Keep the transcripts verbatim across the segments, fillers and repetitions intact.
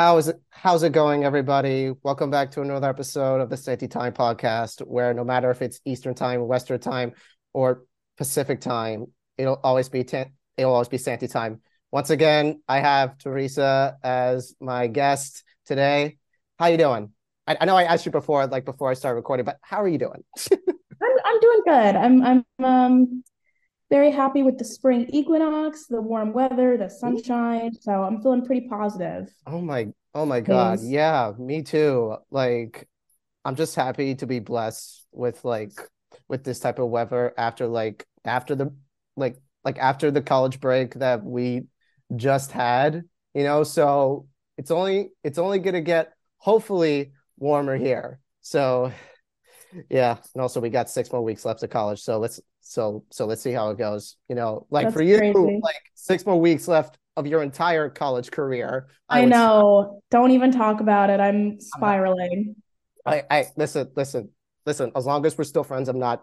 How is it, how's it going, everybody? Welcome back to another episode of the Santi Time Podcast, where no matter if it's Eastern Time, Western Time, or Pacific Time, it'll always be ten, it'll always be Santi Time. Once again, I have Teresa as my guest today. How you doing? I, I know I asked you before, like before I started recording, but how are you doing? I'm I'm doing good. I'm I'm um very happy with the spring equinox, the warm weather, the sunshine. So I'm feeling pretty positive. Oh my, oh my God. Things. Yeah, me too. Like, I'm just happy to be blessed with like, with this type of weather after like, after the, like, like after the college break that we just had, you know, so it's only, it's only going to get hopefully warmer here. So yeah. And also we got six more weeks left of college. So let's, So, so let's see how it goes. You know, like That's for you, crazy. Like six more weeks left of your entire college career. I, I know. Say. Don't even talk about it. I'm spiraling. I, I listen, listen, listen. As long as we're still friends, I'm not.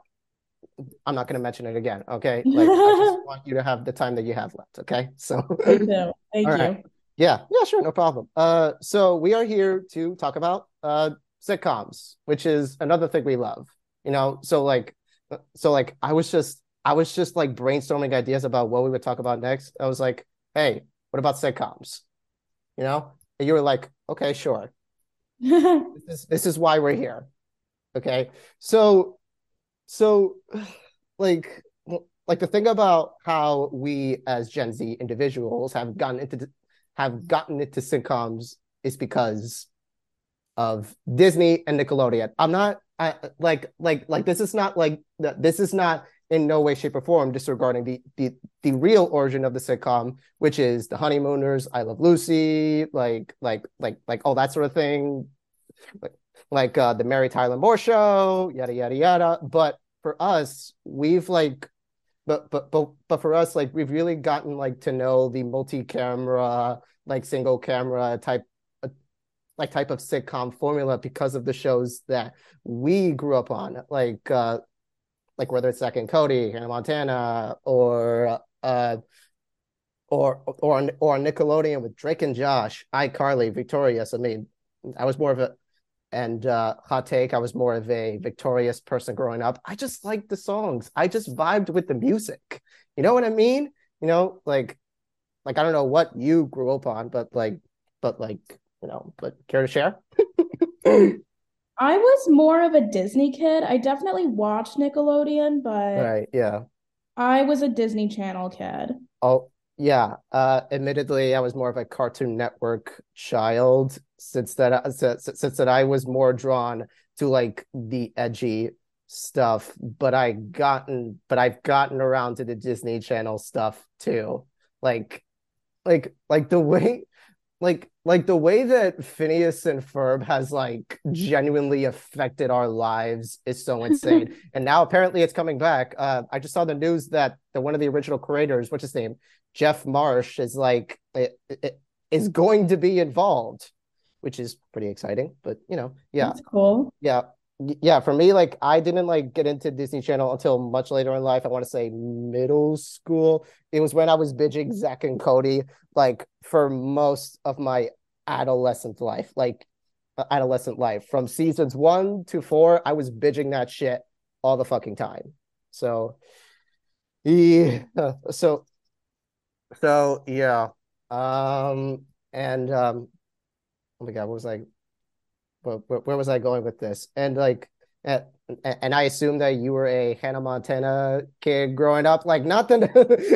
I'm not going to mention it again. Okay. Like, I just want you to have the time that you have left. Okay. So. Me too. Thank you. Right. Yeah. Yeah. Sure. No problem. Uh. So we are here to talk about uh sitcoms, which is another thing we love. You know. So like. So like I was just I was just like brainstorming ideas about what we would talk about next. I was like, hey, what about sitcoms? You know? And you were like, okay, sure. this is this is why we're here. Okay. So so like like the thing about how we as Gen Z individuals have gotten into have gotten into sitcoms is because of Disney and Nickelodeon. I'm not I, like like like this is not like this is not in no way, shape, or form disregarding the the the real origin of the sitcom, which is The Honeymooners, I Love Lucy, like like like like all that sort of thing, like, like uh, the Mary Tyler Moore Show, yada yada yada. But for us, we've like, but but but but for us, like we've really gotten like to know the multi-camera, like single camera type. like type of sitcom formula because of the shows that we grew up on, like uh, like whether it's Zack and Cody, Hannah Montana, or uh, or or on, or on Nickelodeon with Drake and Josh, iCarly, Victorious. I mean, I was more of a and uh, hot take. I was more of a Victorious person growing up. I just liked the songs. I just vibed with the music. You know what I mean? You know, like like I don't know what you grew up on, but like but like. You know, but care to share? I was more of a Disney kid. I definitely watched Nickelodeon, but right, yeah, I was a Disney Channel kid. Oh yeah, uh, admittedly, I was more of a Cartoon Network child. Since that, since, since that, I was more drawn to like the edgy stuff. But I gotten, but I've gotten around to the Disney Channel stuff too. Like, like, like the way. Like, like the way that Phineas and Ferb has like genuinely affected our lives is so insane. And now apparently it's coming back. Uh, I just saw the news that the one of the original creators, what's his name, Jeff Marsh, is like it, it, is going to be involved, which is pretty exciting. But you know, yeah, that's cool. Yeah, yeah. For me, like I didn't like get into Disney Channel until much later in life. I want to say middle school. It was when I was binging Zack and Cody. Like for most of my adolescent life, like uh, adolescent life from seasons one to four, I was binging that shit all the fucking time. So, yeah, so, so yeah. Um, and, um, oh my God, what was I, where, where was I going with this? And like, at, and I assume that you were a Hannah Montana kid growing up. Like nothing,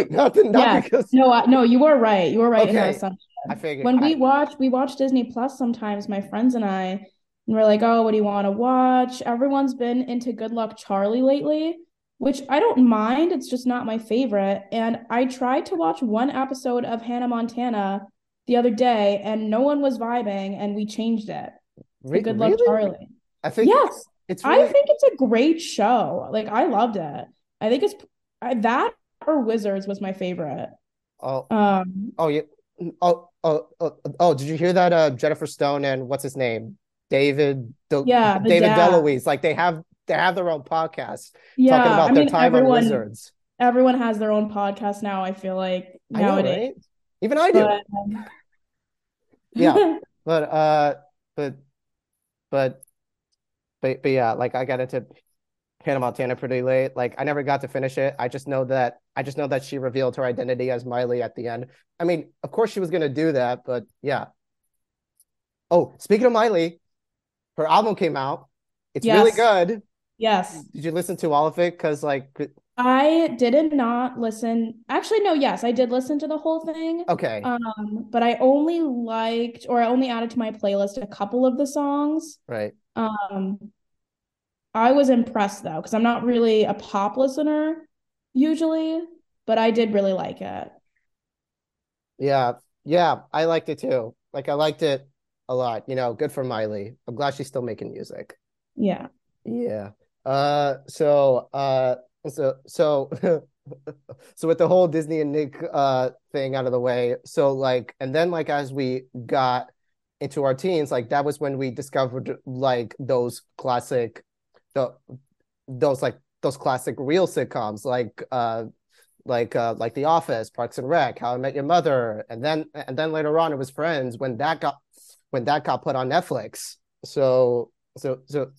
nothing. Yeah. Not because... No, I, no, you were right. You were right. Okay. In that assumption. I figured. When I... we watch, we watch Disney Plus sometimes. My friends and I, and we're like, "Oh, what do you want to watch?" Everyone's been into Good Luck Charlie lately, which I don't mind. It's just not my favorite. And I tried to watch one episode of Hannah Montana the other day, and no one was vibing, and we changed it. Re- Good Luck really? Charlie. I think yes. Really... I think it's a great show. Like I loved it. I think it's I, that or Wizards was my favorite. Oh, um, oh, yeah. oh, oh, oh, oh! Did you hear that? Uh, Jennifer Stone and what's his name, David? De- yeah, David yeah. DeLuise. Like they have they have their own podcast yeah, talking about I their mean, time everyone, on Wizards. Everyone has their own podcast now. I feel like nowadays, I know, right? Even I do. But, um... yeah. But uh, but but but but yeah, like I got into Hannah Montana pretty late. Like I never got to finish it. I just know that I just know that she revealed her identity as Miley at the end. I mean, of course she was gonna do that, but yeah. Oh, speaking of Miley, her album came out. It's yes. really good. Yes. Did you listen to all of it? Because like I did not listen. Actually, no. Yes, I did listen to the whole thing. Okay. Um, but I only liked, or I only added to my playlist a couple of the songs. Right. Um, I was impressed though, because I'm not really a pop listener usually, but I did really like it. Yeah, yeah, I liked it too. Like I liked it a lot. You know, good for Miley. I'm glad she's still making music. Yeah. Yeah. Uh. So. Uh. So. So. So with the whole Disney and Nick uh thing out of the way. So like, and then like as we got into our teens, like that was when we discovered like those classic, the those like those classic real sitcoms like uh like uh like The Office, Parks and Rec, How I Met Your Mother, and then and then later on it was Friends when that got when that got put on Netflix. So so so.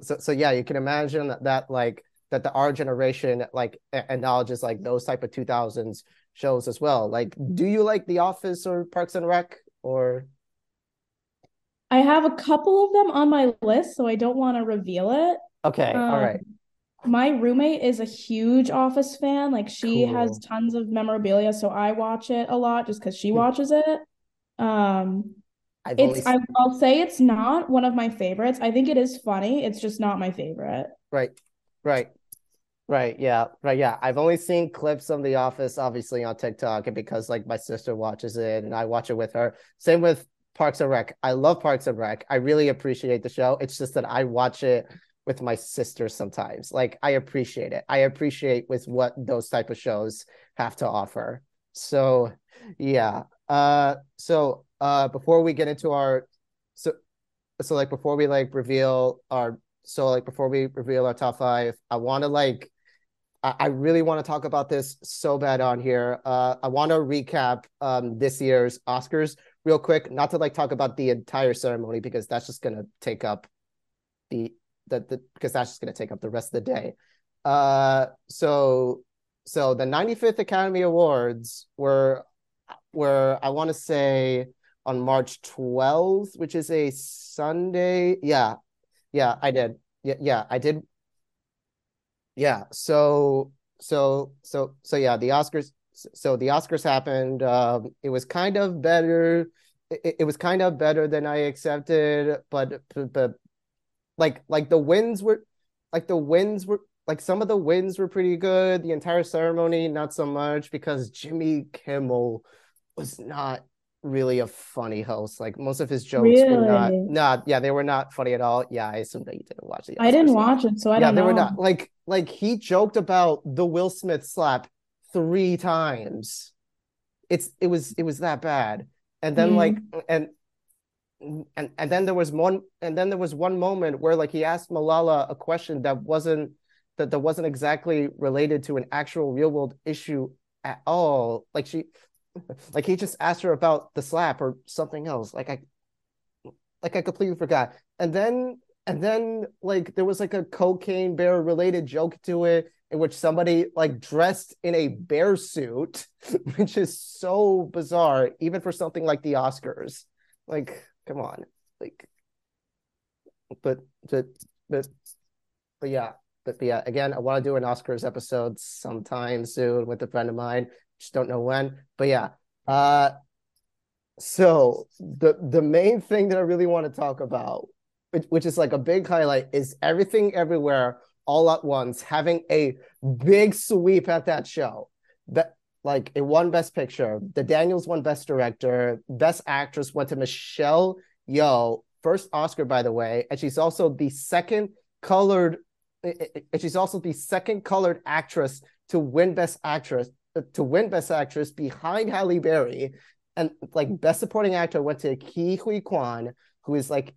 So, so yeah, you can imagine that, that like that the our generation like acknowledges like those type of two thousands shows as well. Like, do you like The Office or Parks and Rec? Or I have a couple of them on my list, so I don't want to reveal it. Okay, um, all right. My roommate is a huge Office fan. Like, she cool. has tons of memorabilia, so I watch it a lot just because she watches it. Um. I've it's. I, I'll say it's not one of my favorites. I think it is funny. It's just not my favorite. Right, right, right. Yeah, right. Yeah. I've only seen clips of The Office, obviously on TikTok, and because like my sister watches it, and I watch it with her. Same with Parks and Rec. I love Parks and Rec. I really appreciate the show. It's just that I watch it with my sister sometimes. Like I appreciate it. I appreciate with what those type of shows have to offer. So, yeah. Uh. So. Uh, before we get into our, so, so like before we like reveal our, so like before we reveal our top five, I want to like, I, I really want to talk about this so bad on here. Uh, I want to recap um, this year's Oscars real quick, not to like talk about the entire ceremony because that's just gonna take up the that the because that's just gonna take up the rest of the day. Uh, so, so the ninety-fifth Academy Awards were were I want to say. On March twelfth, which is a Sunday. Yeah. Yeah, I did. Yeah, yeah, I did. Yeah. So, so, so, so yeah, the Oscars. So the Oscars happened. Um, it was kind of better. It, it was kind of better than I accepted, but, but, but like, like the wins were like the wins were like some of the wins were pretty good. The entire ceremony, not so much because Jimmy Kimmel was not really a funny host. Like most of his jokes really? were not not yeah they were not funny at all. Yeah, I assume that you didn't watch it. I didn't watch it, so I yeah, don't know. Yeah, they were not like like he joked about the Will Smith slap three times. It's it was it was that bad. And then mm. like and and and then there was one and then there was one moment where like he asked Malala a question that wasn't that that wasn't exactly related to an actual real world issue at all. Like she Like he just asked her about the slap or something else. Like I, like I completely forgot. And then, and then like there was like a cocaine bear related joke to it, in which somebody like dressed in a bear suit, which is so bizarre, even for something like the Oscars. Like, come on. Like, but but but, but yeah, but, but yeah. Again, I want to do an Oscars episode sometime soon with a friend of mine. Just don't know when, but yeah. Uh, so the the main thing that I really want to talk about, which, which is like a big highlight, is Everything Everywhere All at Once having a big sweep at that show. That like it won Best Picture. The Daniels won Best Director. Best Actress went to Michelle Yeoh, first Oscar by the way, and she's also the second colored. And she's also the second colored actress to win Best Actress. to win Best Actress behind Halle Berry, and like Best Supporting Actor went to Ki Huy Kwan, who is like,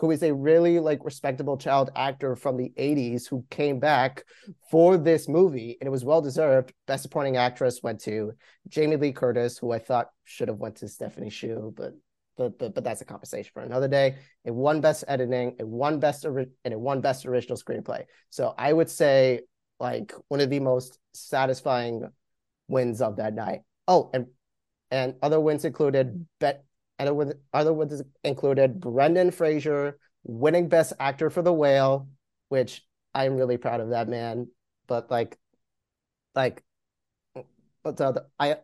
who is a really like respectable child actor from the eighties who came back for this movie, and it was well deserved. Best Supporting Actress went to Jamie Lee Curtis, who I thought should have went to Stephanie Hsu, but but but, but that's a conversation for another day. It won Best Editing, it won Best Ori- and it won Best Original Screenplay. So I would say like one of the most satisfying wins of that night. Oh, and and other wins included bet other wins, other wins included Brendan Fraser winning Best Actor for The Whale, which I'm really proud of that man. But like, like, but uh, I,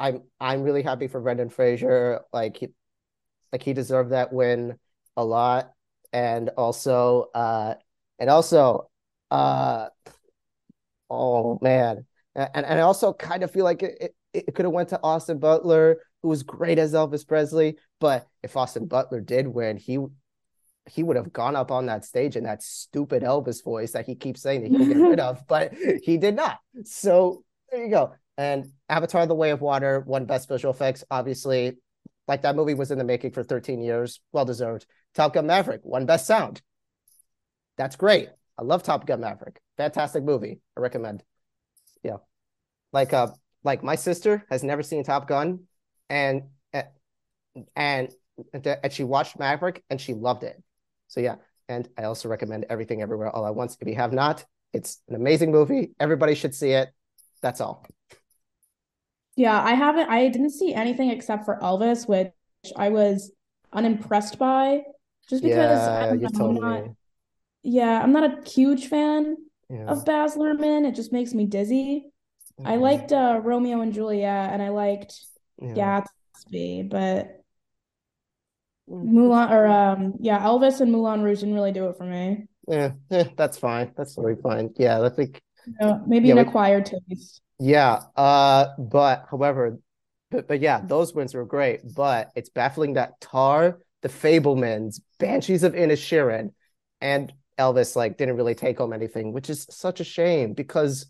I'm I'm really happy for Brendan Fraser. Like he, like he deserved that win a lot. And also, uh, and also, uh, oh man, and and I also kind of feel like it it, it could have went to Austin Butler, who was great as Elvis Presley. But if Austin Butler did win, he. he would have gone up on that stage in that stupid Elvis voice that he keeps saying that he can get rid of, but he did not. So there you go. And Avatar: The Way of Water won Best Visual Effects. Obviously, like that movie was in the making for thirteen years. Well deserved. Top Gun Maverick won Best Sound. That's great. I love Top Gun Maverick. Fantastic movie. I recommend. Yeah. Like, uh, like my sister has never seen Top Gun and, and, and she watched Maverick and she loved it. So yeah, and I also recommend Everything Everywhere All at Once. If you have not, it's an amazing movie. Everybody should see it. That's all. Yeah, I haven't, I didn't see anything except for Elvis, which I was unimpressed by just because yeah, I don't know, totally... I'm not, yeah, I'm not a huge fan yeah. of Baz Luhrmann. It just makes me dizzy. Yeah. I liked uh, Romeo and Juliet and I liked yeah. Gatsby, but Mulan or um yeah Elvis and Moulin Rouge didn't really do it for me. Yeah, yeah that's fine. That's totally fine. Yeah, I think you know, maybe yeah, an acquired we, taste. Yeah, uh, but however, but, but yeah, those wins were great. But it's baffling that Tar, The Fabelmans, Banshees of Inisherin, and Elvis like didn't really take home anything, which is such a shame because,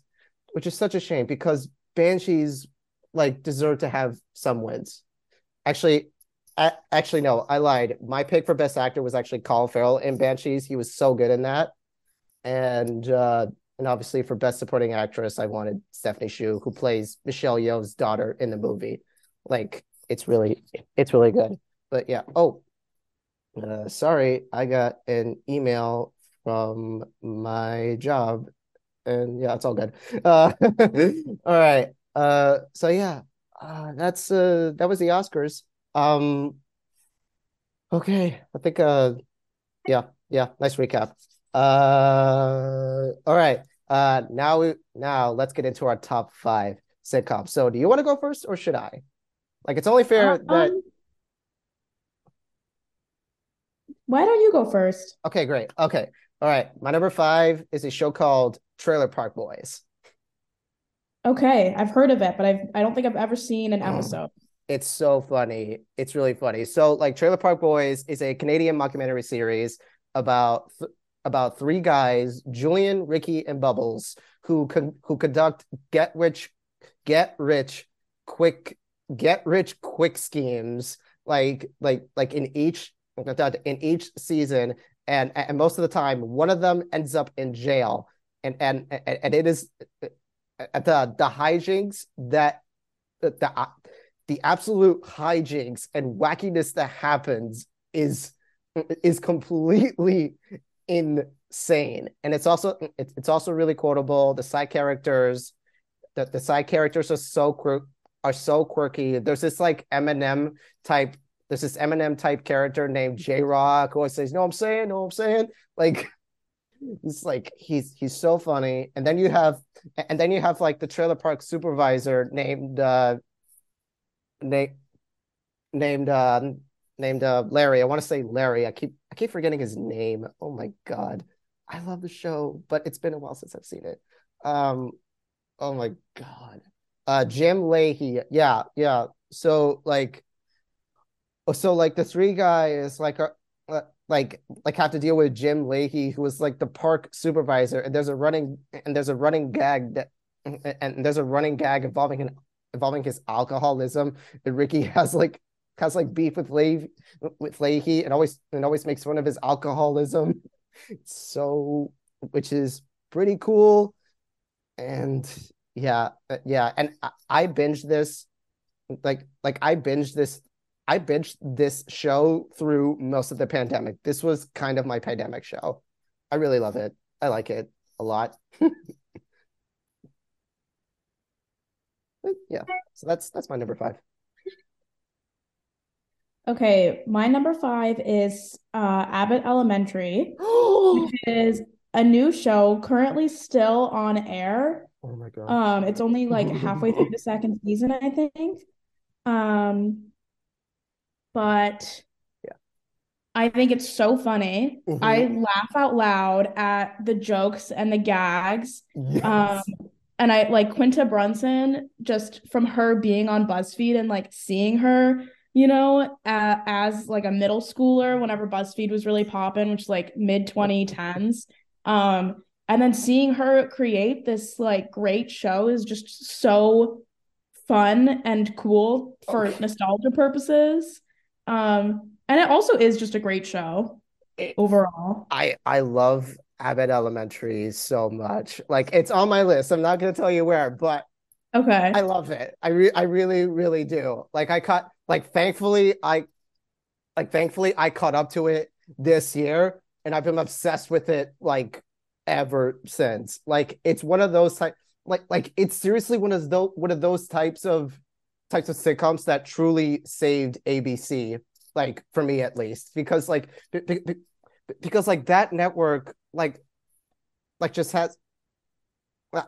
which is such a shame because Banshees like deserve to have some wins. Actually. I, actually, no, I lied. My pick for Best Actor was actually Colin Farrell in Banshees. He was so good in that. And uh, and obviously for Best Supporting Actress, I wanted Stephanie Hsu, who plays Michelle Yeoh's daughter in the movie. Like, it's really, it's really good. But yeah, oh, uh, sorry, I got an email from my job. And yeah, it's all good. Uh, all right. Uh, so yeah, uh, that's uh, that was the Oscars. Um, okay. I think, uh, yeah, yeah. Nice recap. Uh, all right. Uh, now, we, now let's get into our top five sitcoms. So do you want to go first or should I? Like, it's only fair uh, that. Um, why don't you go first? Okay, great. Okay. All right. My number five is a show called Trailer Park Boys. Okay. I've heard of it, but I've, I don't think I've ever seen an episode. It's so funny. It's really funny. So, like, Trailer Park Boys is a Canadian mockumentary series about th- about three guys, Julian, Ricky, and Bubbles, who con- who conduct get rich, get rich, quick, get rich quick schemes. Like, like, like in each in each season, and and most of the time, one of them ends up in jail, and and and, and it is at the the hijinks that the. the The absolute hijinks and wackiness that happens is is completely insane, and it's also it's, it's also really quotable. The side characters, the, the side characters are so quirk, are so quirky. There's this like Eminem type. There's this Eminem type character named J Rock who always says, "No, I'm saying, no, I'm saying." Like it's like he's he's so funny. And then you have and then you have like the trailer park supervisor named. Uh, Na- named uh, named uh, Larry. I want to say Larry. I keep I keep forgetting his name. Oh my god, I love the show, but it's been a while since I've seen it. Um, oh my god, uh, Jim Leahy. Yeah, yeah. So like, so like the three guys like are like like have to deal with Jim Leahy, who is like the park supervisor, and there's a running and there's a running gag that and there's a running gag involving an. involving his alcoholism, and Ricky has like has like beef with Leahy, with Leahy, and always and always makes fun of his alcoholism. So, which is pretty cool, and yeah, yeah. And I, I binged this, like like I binged this I binged this show through most of the pandemic. This was kind of my pandemic show. I really love it. I like it a lot. Yeah, so that's that's my number five. Okay, my number five is uh, Abbott Elementary, which is a new show currently still on air. Oh my god! Um, it's only like halfway through the second season, I think. Um, but yeah, I think it's so funny. Mm-hmm. I laugh out loud at the jokes and the gags. Yes. Um, and I like Quinta Brunson, just from her being on BuzzFeed and like seeing her, you know, uh, as like a middle schooler whenever BuzzFeed was really popping, which is like mid twenty tens. Um, and then seeing her create this like great show is just so fun and cool for okay. nostalgia purposes. Um, and it also is just a great show it, overall. I, I love Abbott Elementary so much. Like, it's on my list. I'm not going to tell you where, but okay, I love it. I re- I really, really do. Like I caught, like, thankfully, I, like, thankfully I caught up to it this year, and I've been obsessed with it like ever since. Like, it's one of those type, like, like it's seriously one of those one of those types of types of sitcoms that truly saved A B C, like for me at least, because like b- b- because like that network, like, like just has,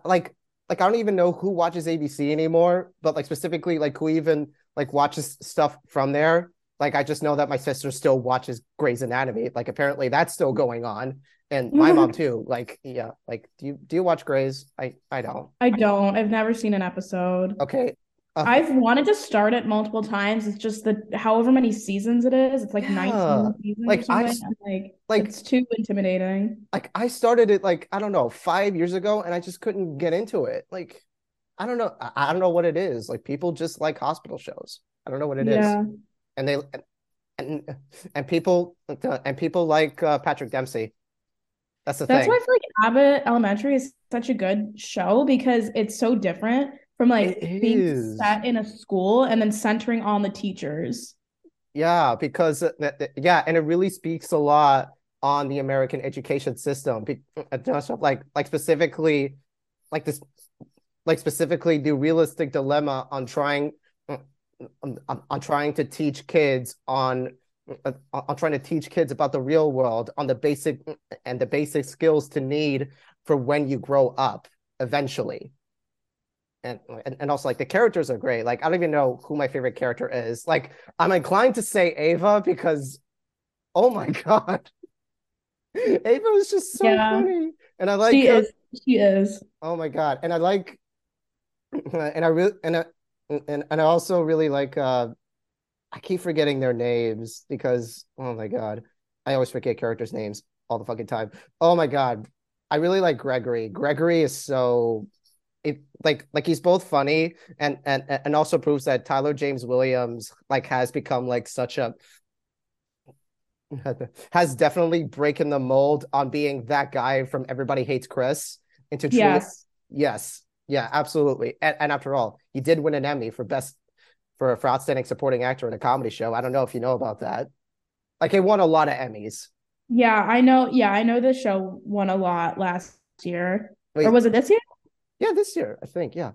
like, like I don't even know who watches A B C anymore, but like specifically like who even like watches stuff from there. Like, I just know that my sister still watches Grey's Anatomy. Like, apparently that's still going on. And my mom too. Like, yeah. Like, do you do you watch Grey's? I, I don't. I don't. I've never seen an episode. Okay. Uh, I've wanted to start it multiple times. It's just the however many seasons it is. It's like yeah. nineteen seasons. Like, I, like, like it's too intimidating. Like, I started it like, I don't know, five years ago, and I just couldn't get into it. Like, I don't know. I, I don't know what it is. Like, people just like hospital shows. I don't know what it yeah. is. And they and and people and people like uh, Patrick Dempsey. That's the That's thing. That's why I feel like Abbott Elementary is such a good show, because it's so different from like it being is. set in a school and then centering on the teachers. Yeah, because yeah, and it really speaks a lot on the American education system. Like like specifically like this like specifically the realistic dilemma on trying. I'm, I'm, I'm trying to teach kids on uh, I'm trying to teach kids about the real world, on the basic and the basic skills to need for when you grow up eventually. And, and and also like the characters are great. Like, I don't even know who my favorite character is. Like, I'm inclined to say Ava, because oh my god, Ava is just so yeah. funny. And I like she her. is she is oh my god, and I like and I really and I And and I also really like, uh, I keep forgetting their names because, oh my God, I always forget characters' names all the fucking time. Oh my God. I really like Gregory. Gregory is so, it, like, like he's both funny and, and, and also proves that Tyler James Williams, like, has become like such a, has definitely broken the mold on being that guy from Everybody Hates Chris into truly, yes. yes. Yeah, absolutely. And, and after all, he did win an Emmy for best for for outstanding supporting actor in a comedy show. I don't know if you know about that. Like, he won a lot of Emmys. Yeah, I know. Yeah, I know the show won a lot last year. Wait, or was it this year? Yeah, this year, I think. Yeah,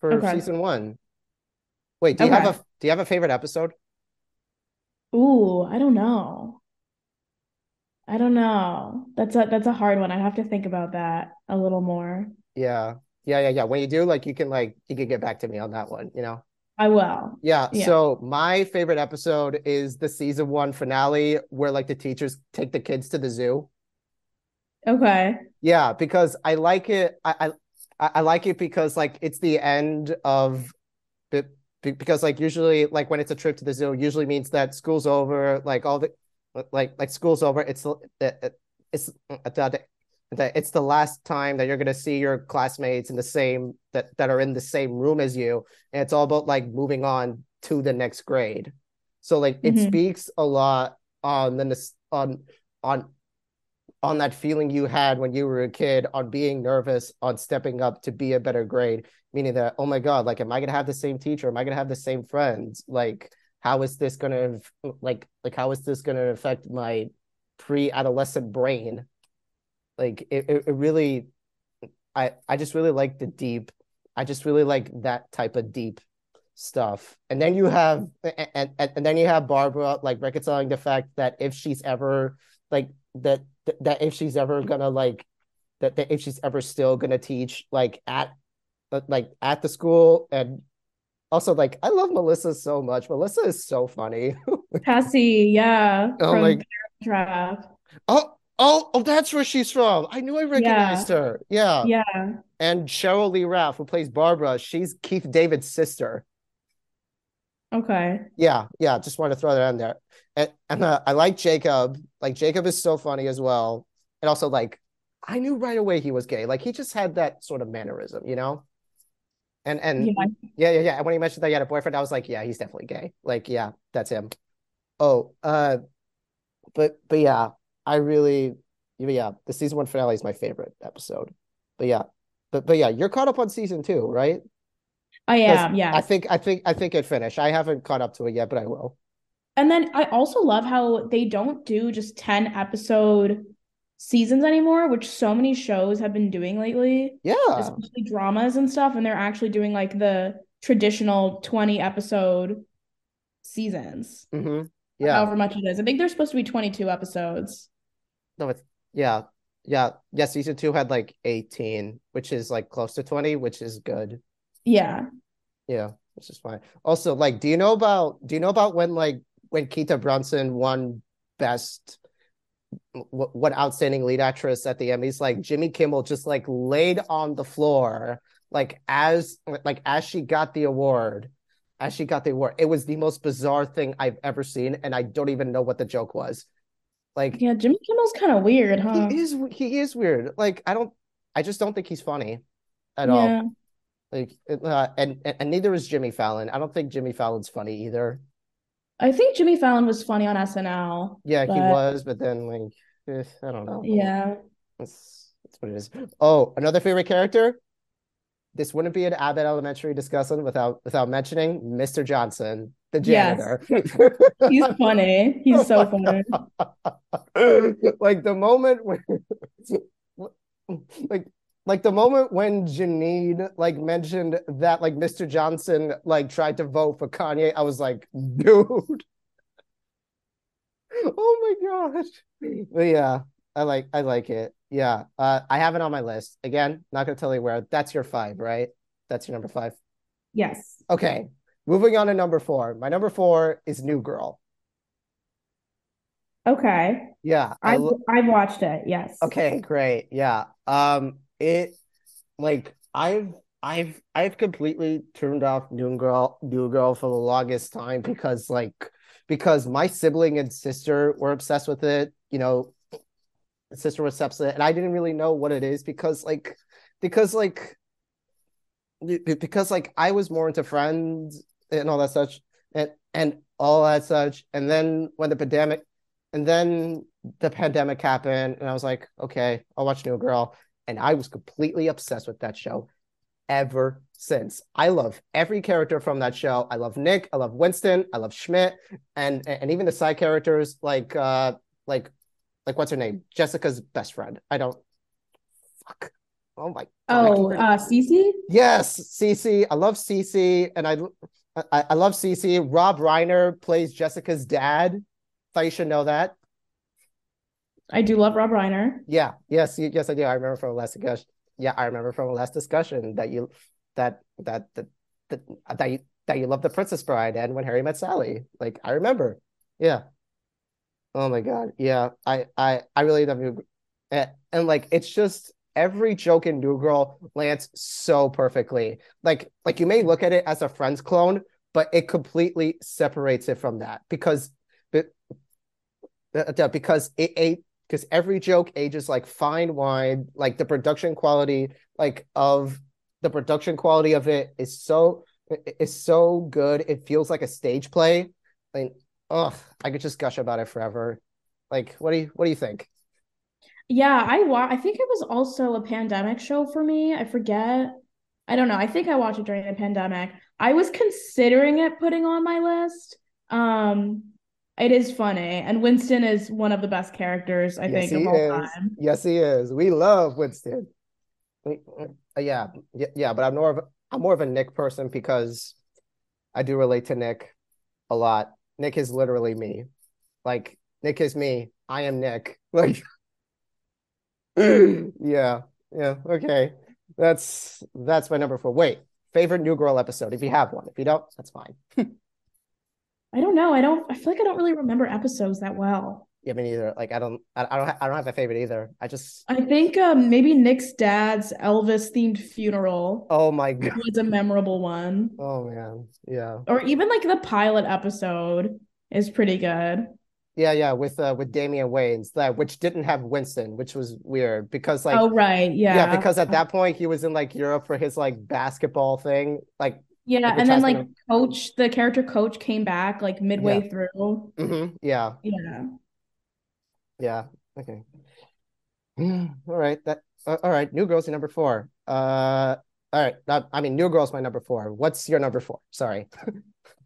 for okay. season one. Wait, do you okay. have a do you have a favorite episode? Ooh, I don't know. I don't know. That's a that's a hard one. I have to think about that a little more. Yeah. Yeah, yeah, yeah. When you do, like, you can, like, you can get back to me on that one, you know? I will. Yeah, yeah. So my favorite episode is the season one finale where, like, the teachers take the kids to the zoo. Okay. Yeah, because I like it. I I, I like it because, like, it's the end of, because, like, usually, like, when it's a trip to the zoo, usually means that school's over, like, all the, like, like, school's over. It's, it's, it's, that it's the last time that you're going to see your classmates in the same that, that are in the same room as you. And it's all about like moving on to the next grade. So like mm-hmm. it speaks a lot on the on on on that feeling you had when you were a kid, on being nervous, on stepping up to be a better grade, meaning that, oh my God, like, am I going to have the same teacher? Am I going to have the same friends? Like, how is this going to like like how is this going to affect my pre-adolescent brain? Like it, it really, I I just really like the deep. I just really like that type of deep stuff. And then you have and and, and then you have Barbara like reconciling the fact that if she's ever like that that if she's ever gonna like that, that if she's ever still gonna teach like at like at the school. And also, like, I love Melissa so much. Melissa is so funny. Cassie, yeah. Oh, from like, Draft. Oh, oh, oh, that's where she's from. I knew I recognized yeah. her. Yeah. Yeah. And Cheryl Lee Ralph, who plays Barbara, she's Keith David's sister. Okay. Yeah, yeah. Just wanted to throw that in there. And, and uh, I like Jacob. Like, Jacob is so funny as well. And also, like, I knew right away he was gay. Like, he just had that sort of mannerism, you know? And and yeah. yeah, yeah, yeah. And when he mentioned that he had a boyfriend, I was like, yeah, he's definitely gay. Like, yeah, that's him. Oh, uh, but but yeah, I really, yeah, the season one finale is my favorite episode. But yeah, but but yeah, you're caught up on season two, right? I am. Yeah, I think I think I think it finished. I haven't caught up to it yet, but I will. And then I also love how they don't do just ten episode seasons anymore, which so many shows have been doing lately. Yeah, especially dramas and stuff, and they're actually doing like the traditional twenty episode seasons. Mm-hmm. Yeah, however much it is. I think they're supposed to be twenty-two episodes. No, it's yeah, yeah, yeah. Season two had like eighteen, which is like close to twenty, which is good. Yeah, yeah, which is fine. Also, like, do you know about do you know about when like when Quinta Brunson won best? What, what outstanding lead actress at the Emmys? Like Jimmy Kimmel just like laid on the floor, like as like as she got the award, as she got the award. It was the most bizarre thing I've ever seen, and I don't even know what the joke was. Like, yeah, Jimmy Kimmel's kind of weird, huh? He is. He is weird. Like, I don't. I just don't think he's funny at yeah. all. Like, uh, and, and and neither is Jimmy Fallon. I don't think Jimmy Fallon's funny either. I think Jimmy Fallon was funny on S N L. Yeah, but... he was, but then, like, eh, I don't know. Yeah. That's, that's what it is. Oh, another favorite character? This wouldn't be an Abbott Elementary discussion without without mentioning Mister Johnson, the janitor. Yes. He's funny. He's so funny. Like, the moment when... like, Like the moment when Janine like mentioned that like Mister Johnson like tried to vote for Kanye, I was like, dude, oh my gosh! But yeah, I like I like it. Yeah, uh, I have it on my list. Again, not gonna tell you where. That's your five, right? That's your number five. Yes. Okay, moving on to number four. My number four is New Girl. Okay. Yeah, I I've, lo- I've watched it. Yes. Okay, great. Yeah. Um. It like I've I've I've completely turned off New Girl New Girl for the longest time because like because my sibling and sister were obsessed with it, you know, sister was obsessed with it, and I didn't really know what it is because like because like because like I was more into Friends and all that such and and all that such, and then when the pandemic and then the pandemic happened, and I was like, okay, I'll watch New Girl. And I was completely obsessed with that show ever since. I love every character from that show. I love Nick. I love Winston. I love Schmidt. And and even the side characters like uh like like what's her name? Jessica's best friend. I don't fuck. Oh my god. Oh, uh Cece? Yes, Cece. I love Cece. And I I, I love Cece. Rob Reiner plays Jessica's dad. Thought you should know that. I do love Rob Reiner. Yeah. Yes. Yes, I do. I remember from last discussion. Yeah, I remember from last discussion that you that that that that, that you that you love The Princess Bride and When Harry Met Sally. Like I remember. Yeah. Oh my God. Yeah. I I I really love New Girl. And, and like it's just every joke in New Girl lands so perfectly. Like like you may look at it as a Friends clone, but it completely separates it from that because because it ate. Because every joke ages like fine wine, like the production quality, like of the production quality of it is so is so good. It feels like a stage play. Like, ugh, I could just gush about it forever. Like, what do you what do you think? Yeah, I wa- I think it was also a pandemic show for me. I forget. I don't know. I think I watched it during the pandemic. I was considering it putting on my list, Um, it is funny. And Winston is one of the best characters, I yes, think, of all is. time. Yes, he is. We love Winston. We, uh, yeah, yeah, but I'm more of I'm more of a Nick person because I do relate to Nick a lot. Nick is literally me. Like, Nick is me. I am Nick. Like, yeah, yeah, okay. That's that's my number four. Wait, favorite New Girl episode, if you have one. If you don't, that's fine. I don't know. I don't. I feel like I don't really remember episodes that well. Yeah, me neither. Like, I don't. I, I don't. I don't have a favorite either. I just. I think um, maybe Nick's dad's Elvis themed funeral. Oh my god, was a memorable one. Oh man, yeah. Or even like the pilot episode is pretty good. Yeah, yeah, with uh, with Damian Wayans, that which didn't have Winston, which was weird because like. Oh right, yeah. Yeah, because at that point he was in like Europe for his like basketball thing, like. Yeah, and then like Coach, the character Coach came back like midway yeah. through. Mm-hmm. Yeah. Yeah. Yeah. Okay. All right. That. Uh, all right. New Girl's number four. Uh. All right. Not, I mean, New Girl's my number four. What's your number four? Sorry.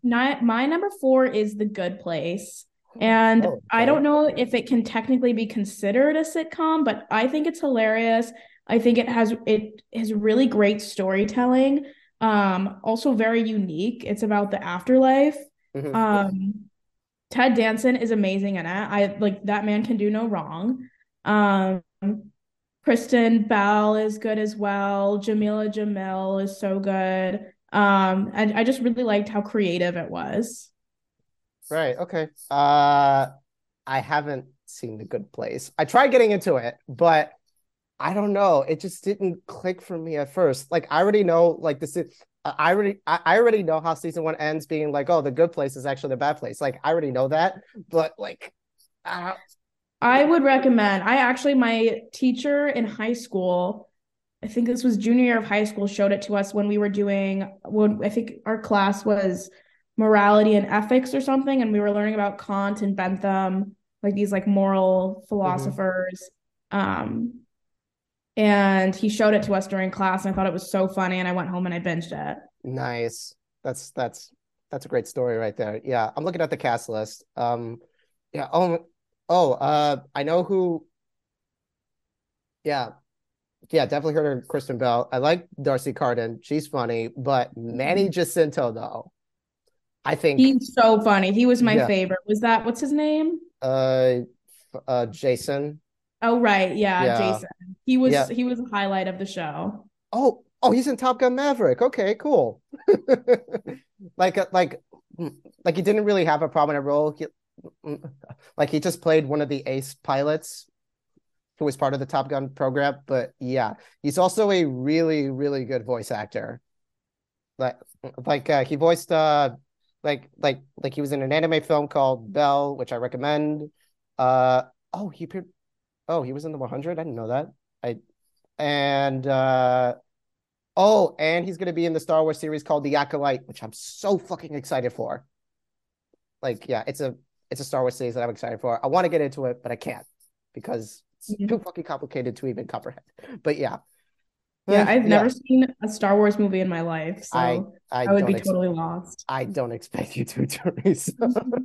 Not, my number four is The Good Place, and oh, I don't know if it can technically be considered a sitcom, but I think it's hilarious. I think it has it has really great storytelling. Um, also very unique. It's about the afterlife. Mm-hmm. Um, Ted Danson is amazing in it. I like that man can do no wrong. Um, Kristen Bell is good as well. Jamila Jamil is so good. Um, and I just really liked how creative it was. Right. Okay. Uh, I haven't seen The Good Place. I tried getting into it, but I don't know. It just didn't click for me at first. Like, I already know, like, this is, I already, I already know how season one ends being like, oh, the good place is actually the bad place. Like, I already know that, but like, I, I would recommend, I actually, my teacher in high school, I think this was junior year of high school, showed it to us when we were doing, when I think our class was morality and ethics or something. And we were learning about Kant and Bentham, like these like moral philosophers. Mm-hmm. Um, And he showed it to us during class, and I thought it was so funny. And I went home and I binged it. Nice. That's that's that's a great story right there. Yeah, I'm looking at the cast list. Um, yeah. Oh, oh. Uh, I know who. Yeah, yeah. Definitely heard of Kristen Bell. I like Darcy Carden. She's funny, but Manny Jacinto though, I think he's so funny. He was my yeah. favorite. Was that what's his name? Uh, uh, Jason. Oh right, yeah, yeah, Jason. He was yeah. he was a highlight of the show. Oh, oh, he's in Top Gun Maverick. Okay, cool. like like like he didn't really have a prominent role. He, like he just played one of the ace pilots who was part of the Top Gun program, but yeah, he's also a really really good voice actor. Like like uh, he voiced uh like like like he was in an anime film called Bell, which I recommend. Uh oh, he appeared Oh, he was in the one hundred. I didn't know that. I and uh, oh, and he's gonna be in the Star Wars series called The Acolyte, which I'm so fucking excited for. Like, yeah, it's a it's a Star Wars series that I'm excited for. I want to get into it, but I can't because it's yeah. too fucking complicated to even comprehend. But yeah, yeah, I've yeah. never seen a Star Wars movie in my life, so I, I, I would be ex- totally lost. I don't expect you to, Teresa.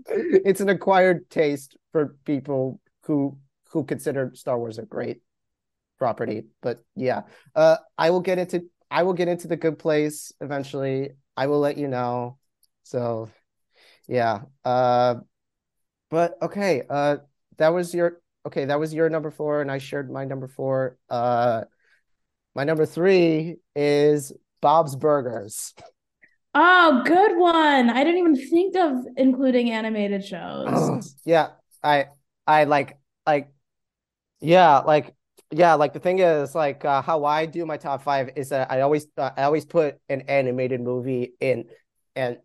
It's an acquired taste for people who. who consider Star Wars a great property. But yeah, uh, I will get into, I will get into The Good Place eventually. I will let you know. So yeah. Uh, but okay. Uh, that was your, okay. That was your number four. And I shared my number four. Uh, my number three is Bob's Burgers. Oh, good one. I didn't even think of including animated shows. yeah. I, I like, like, Yeah, like, yeah, like the thing is, like, uh, how I do my top five is that I always, uh, I always put an animated movie in, and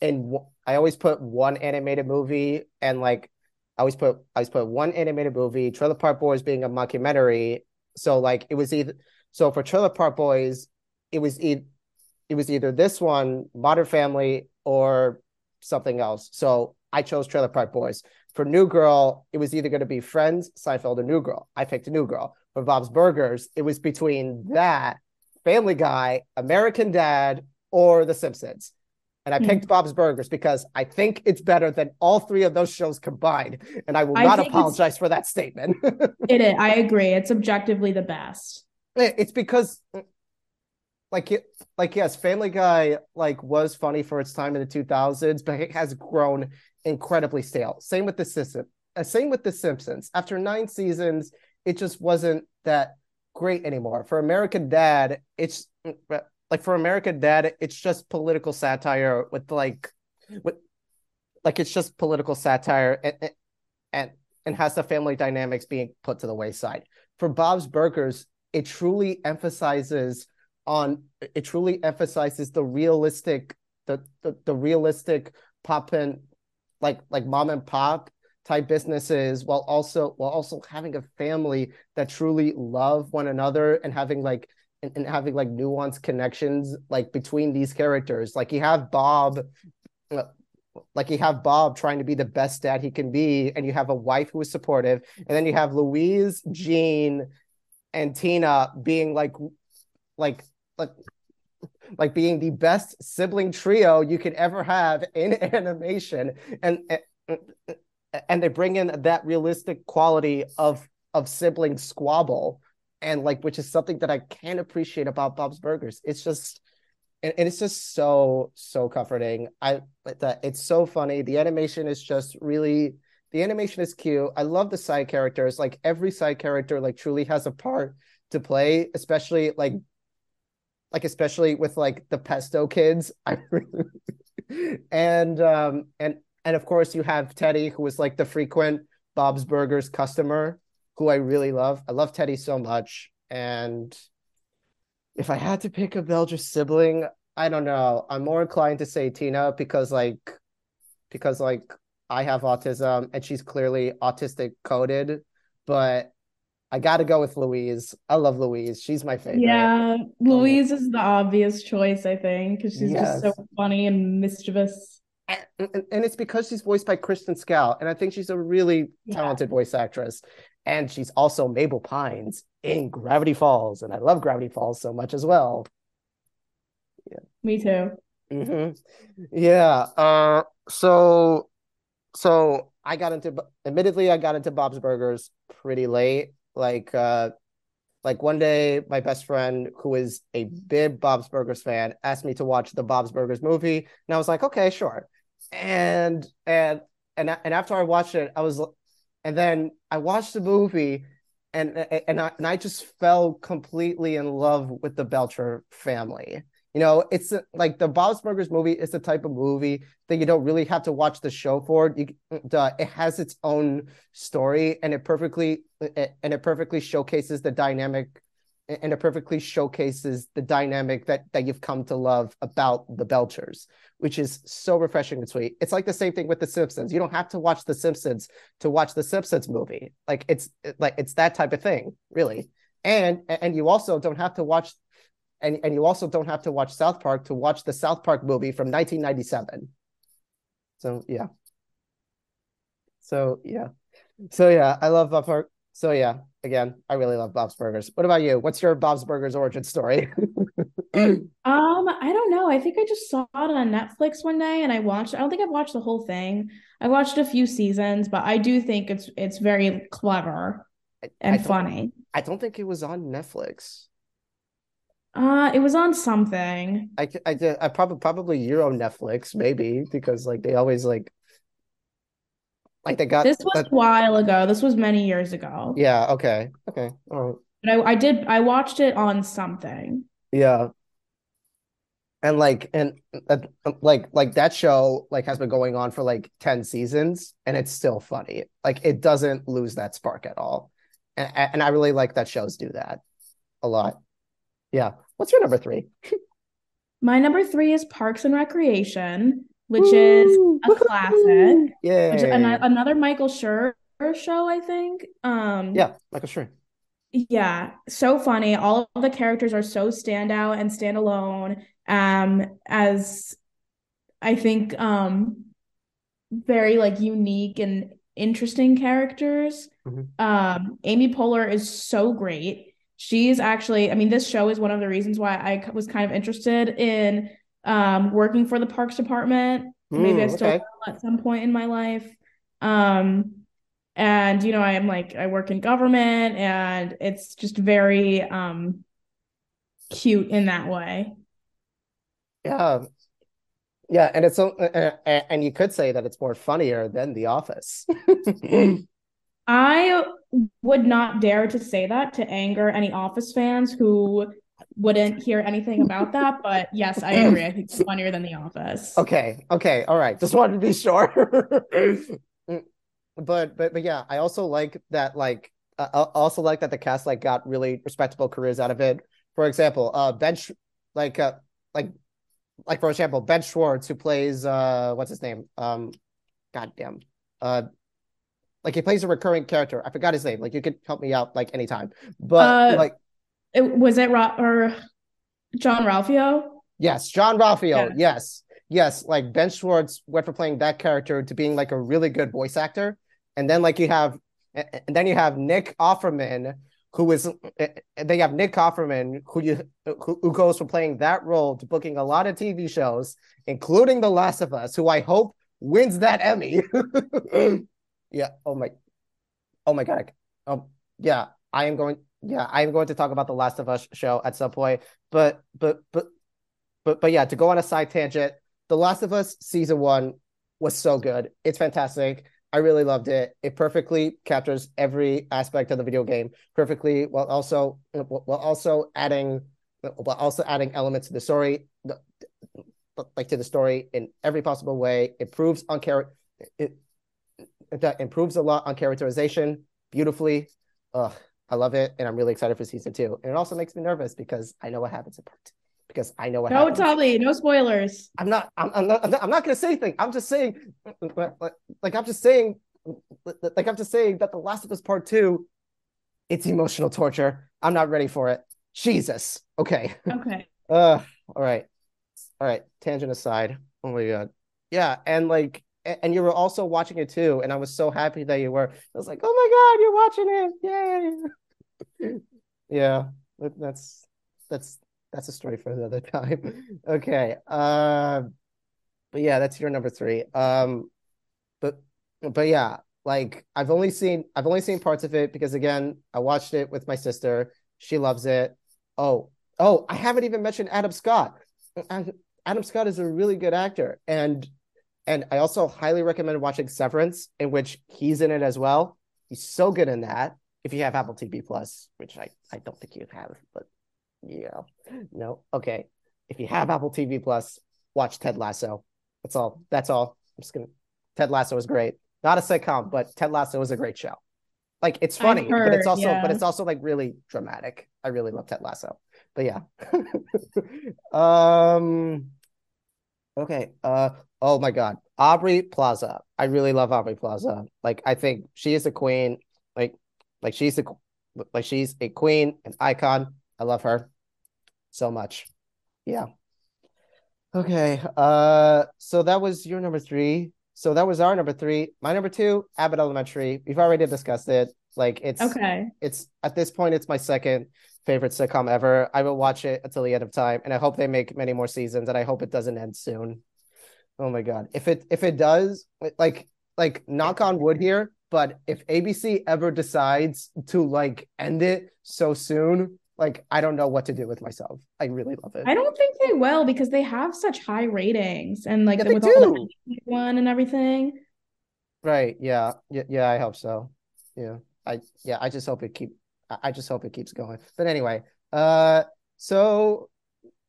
and w- I always put one animated movie, and like, I always put, I always put one animated movie. Trailer Park Boys being a mockumentary, so like, it was either, so for Trailer Park Boys, it was either, it was either this one, Modern Family, or something else. So I chose Trailer Park Boys. For New Girl, it was either going to be Friends, Seinfeld, or New Girl. I picked New Girl. For Bob's Burgers, it was between that, Family Guy, American Dad, or The Simpsons. And I picked Bob's Burgers because I think it's better than all three of those shows combined. And I will I not apologize for that statement. It is. I agree. It's objectively the best. It's because, like, like yes, Family Guy like was funny for its time in the two thousands, but it has grown incredibly stale. Same with The Simpsons. Same with The Simpsons. After nine seasons, it just wasn't that great anymore. For American Dad, it's... Like for American Dad, it's just political satire with like, with like it's just political satire and and and has the family dynamics being put to the wayside. For Bob's Burgers, it truly emphasizes on it truly emphasizes the realistic the the, the realistic pop and like like mom and pop type businesses while also while also having a family that truly love one another and having like. And, and having like nuanced connections like between these characters. Like you have Bob, like you have Bob trying to be the best dad he can be, and you have a wife who is supportive, and then you have Louise, Jean, and Tina being like, like, like, like being the best sibling trio you could ever have in animation, and and, and they bring in that realistic quality of of sibling squabble. And like, which is something that I can appreciate about Bob's Burgers. It's just, and, and it's just so, so comforting. I, it's so funny. The animation is just really, the animation is cute. I love the side characters. Like every side character, like truly has a part to play, especially like, like, especially with like the Pesto kids. I really, and, um, and, and of course you have Teddy, who is like the frequent Bob's Burgers customer, who I really love. I love Teddy so much. And if I had to pick a Belgian sibling, I don't know. I'm more inclined to say Tina because like, because like I have autism and she's clearly autistic coded, but I got to go with Louise. I love Louise. She's my favorite. Yeah. Louise um, is the obvious choice, I think, because she's yes. just so funny and mischievous. And, and, and it's because she's voiced by Kristen Schaal. And I think she's a really talented yeah. voice actress. And she's also Mabel Pines in Gravity Falls. And I love Gravity Falls so much as well. Yeah. Me too. Mm-hmm. Yeah. Uh, so so I got into, admittedly, I got into Bob's Burgers pretty late. Like, uh, like one day, my best friend, who is a big Bob's Burgers fan, asked me to watch the Bob's Burgers movie. And I was like, okay, sure. And, and, and, and after I watched it, I was And then I watched the movie, and and I, and I just fell completely in love with the Belcher family. You know, it's like the Bob's Burgers movie is the type of movie that you don't really have to watch the show for. You, uh, it has its own story, and it perfectly and it perfectly showcases the dynamic, and it perfectly showcases the dynamic that that you've come to love about the Belchers, which is so refreshing and sweet. It's like the same thing with The Simpsons. You don't have to watch The Simpsons to watch The Simpsons movie. Like it's like it's that type of thing, really. And and you also don't have to watch and, and you also don't have to watch South Park to watch the South Park movie from nineteen ninety-seven. So yeah. So yeah. So yeah, I love South Park. So yeah, again, I really love Bob's Burgers. What about you? What's your Bob's Burgers origin story? um, I don't know. I think I just saw it on Netflix one day and I watched, I don't think I've watched the whole thing. I watched a few seasons, but I do think it's it's very clever and I, I funny. I don't think it was on Netflix. Uh, it was on something. I, I, I probably, probably Euro Netflix, maybe, because like they always like, Like they got this was a while ago. This was many years ago. Yeah. Okay. Okay. All right. But I, I did. I watched it on something. Yeah. And like and uh, like like that show like has been going on for like ten seasons, and it's still funny. Like it doesn't lose that spark at all. And and I really like that shows do that a lot. Yeah. What's your number three? My number three is Parks and Recreation, which is a classic. Yeah. Another Michael Schur show, I think. Um, yeah, Michael Schur. Yeah, so funny. All of the characters are so standout and standalone. Um, as I think, um, very like unique and interesting characters. Mm-hmm. Um, Amy Poehler is so great. She's actually, I mean, this show is one of the reasons why I was kind of interested in um, working for the Parks Department. Mm, Maybe I still okay. will at some point in my life. Um, and, you know, I'm like, I work in government, and it's just very um, cute in that way. Yeah. Yeah. And it's, uh, and you could say that it's more funnier than The Office. I would not dare to say that to anger any Office fans who wouldn't hear anything about that. But yes, I agree. I think it's funnier than The Office. Okay. Okay. All right. Just wanted to be sure. But, but, but yeah, I also like that, like, I uh, also like that the cast, like, got really respectable careers out of it. For example, uh, bench, like, uh, like, like, for example, Ben Schwartz, who plays, uh, what's his name? Um, goddamn. Uh, like, he plays a recurring character. I forgot his name. Like, you could help me out, like, anytime. But, uh, like, it, was it Ro- or John Ralphio? Yes, John Ralphio. Yeah. Yes. Yes. Like, Ben Schwartz went from playing that character to being, like, a really good voice actor. And then, like, you have, and then you have Nick Offerman, who is, they have Nick Offerman, who you, who, who goes from playing that role to booking a lot of T V shows, including The Last of Us, who I hope wins that Emmy. Yeah. Oh my, oh my God. Oh yeah. I am going, yeah, I am going to talk about The Last of Us show at some point, but, but, but, but, but yeah, to go on a side tangent, The Last of Us season one was so good. It's fantastic. I really loved it. It perfectly captures every aspect of the video game perfectly, while also while also adding while also adding elements to the story, like to the story in every possible way. Improves on char- it, it improves a lot on characterization beautifully. Ugh, I love it, and I'm really excited for season two. And it also makes me nervous because I know what happens in part two. Because I know what. No, happens. Totally, no spoilers. I'm not. I'm, I'm not. I'm not, not going to say anything. I'm just saying, like, like I'm just saying, like I'm just saying that The Last of Us Part Two, it's emotional torture. I'm not ready for it. Jesus. Okay. Okay. Uh. All right. All right. Tangent aside. Oh my God. Yeah, and like, and you were also watching it too, and I was so happy that you were. I was like, oh my God, you're watching it! Yay. Yeah. That's that's. That's a story for another time. Okay. Uh, but yeah, that's your number three. Um, but but yeah, like I've only seen I've only seen parts of it because again, I watched it with my sister. She loves it. Oh, oh, I haven't even mentioned Adam Scott. Adam Scott is a really good actor. And and I also highly recommend watching Severance, in which he's in it as well. He's so good in that. If you have Apple T V Plus, which I, I don't think you have, but yeah. No. Okay. If you have Apple T V Plus, watch Ted Lasso. That's all. That's all. I'm just gonna. Ted Lasso is great. Not a sitcom, but Ted Lasso is a great show. Like it's funny, heard, but it's also, yeah. but it's also like really dramatic. I really love Ted Lasso. But yeah. um. Okay. Uh. Oh my God, Aubrey Plaza. I really love Aubrey Plaza. Like I think she is a queen. Like, like she's a, like she's a queen, an icon. I love her so much. Yeah. Okay. Uh, so that was your number three. So that was our number three. My number two, Abbott Elementary. We've already discussed it. Like it's okay. It's at this point, it's my second favorite sitcom ever. I will watch it until the end of time, and I hope they make many more seasons. And I hope it doesn't end soon. Oh my God. If it if it does, like like knock on wood here, but if A B C ever decides to like end it so soon. Like, I don't know what to do with myself. I really love it. I don't think they will because they have such high ratings and like yeah, they with do. All the one and everything. Right. Yeah. yeah. Yeah. I hope so. Yeah. I, yeah. I just hope it keep, I just hope it keeps going. But anyway, uh, so,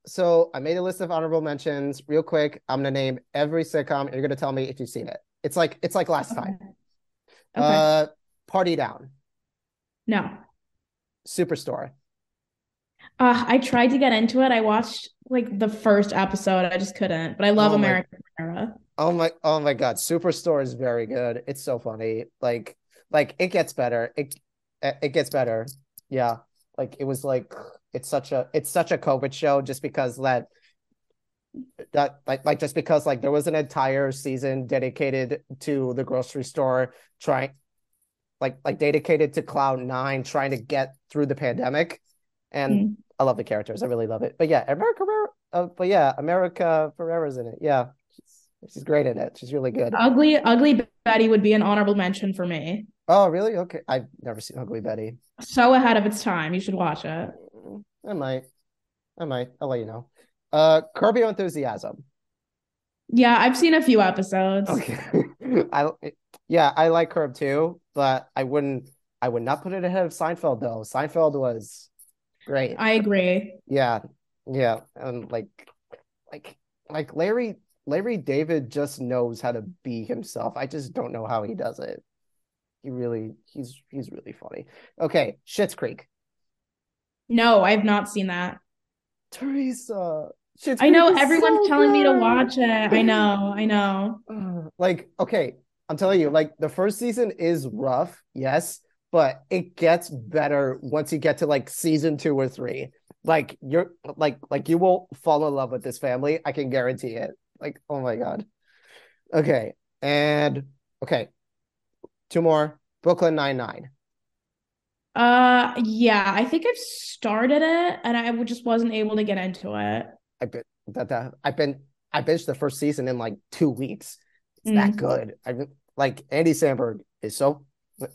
so I made a list of honorable mentions real quick. I'm going to name every sitcom and you're going to tell me if you've seen it. It's like, it's like last okay. time. Okay. Uh, Party Down. No. Superstore. Uh, I tried to get into it. I watched like the first episode. I just couldn't. But I love oh my, American Era. Oh my! Oh my God! Superstore is very good. It's so funny. Like, like it gets better. It it gets better. Yeah. Like it was like it's such a it's such a COVID show just because that that like like just because like there was an entire season dedicated to the grocery store trying like like dedicated to Cloud Nine trying to get through the pandemic and. Mm. I love the characters. I really love it. But yeah, America, uh, but yeah, America Ferrera's in it. Yeah, she's, she's great in it. She's really good. Ugly, Ugly Betty would be an honorable mention for me. Oh, really? Okay, I've never seen Ugly Betty. So ahead of its time. You should watch it. I might. I might. I'll let you know. Uh, Curb Your Enthusiasm. Yeah, I've seen a few episodes. Okay. I yeah, I like Curb too, but I wouldn't. I would not put it ahead of Seinfeld though. Seinfeld was great. I agree. Yeah, yeah, and like, like, like Larry, Larry David just knows how to be himself. I just don't know how he does it. He really, he's he's really funny. Okay, Schitt's Creek. No, I've not seen that. Teresa. Schitt's I know everyone's so telling good. me to watch it. I know, I know. Like, okay, I'm telling you, like the first season is rough, yes, but it gets better once you get to like season two or three. Like you're like like you won't fall in love with this family. I can guarantee it. Like, oh my God. Okay. And okay. Two more. Brooklyn Nine-Nine. Uh yeah, I think I've started it and I just wasn't able to get into it. I bet that, that I've been I binged the first season in like two weeks. It's mm. that good. I like Andy Samberg is so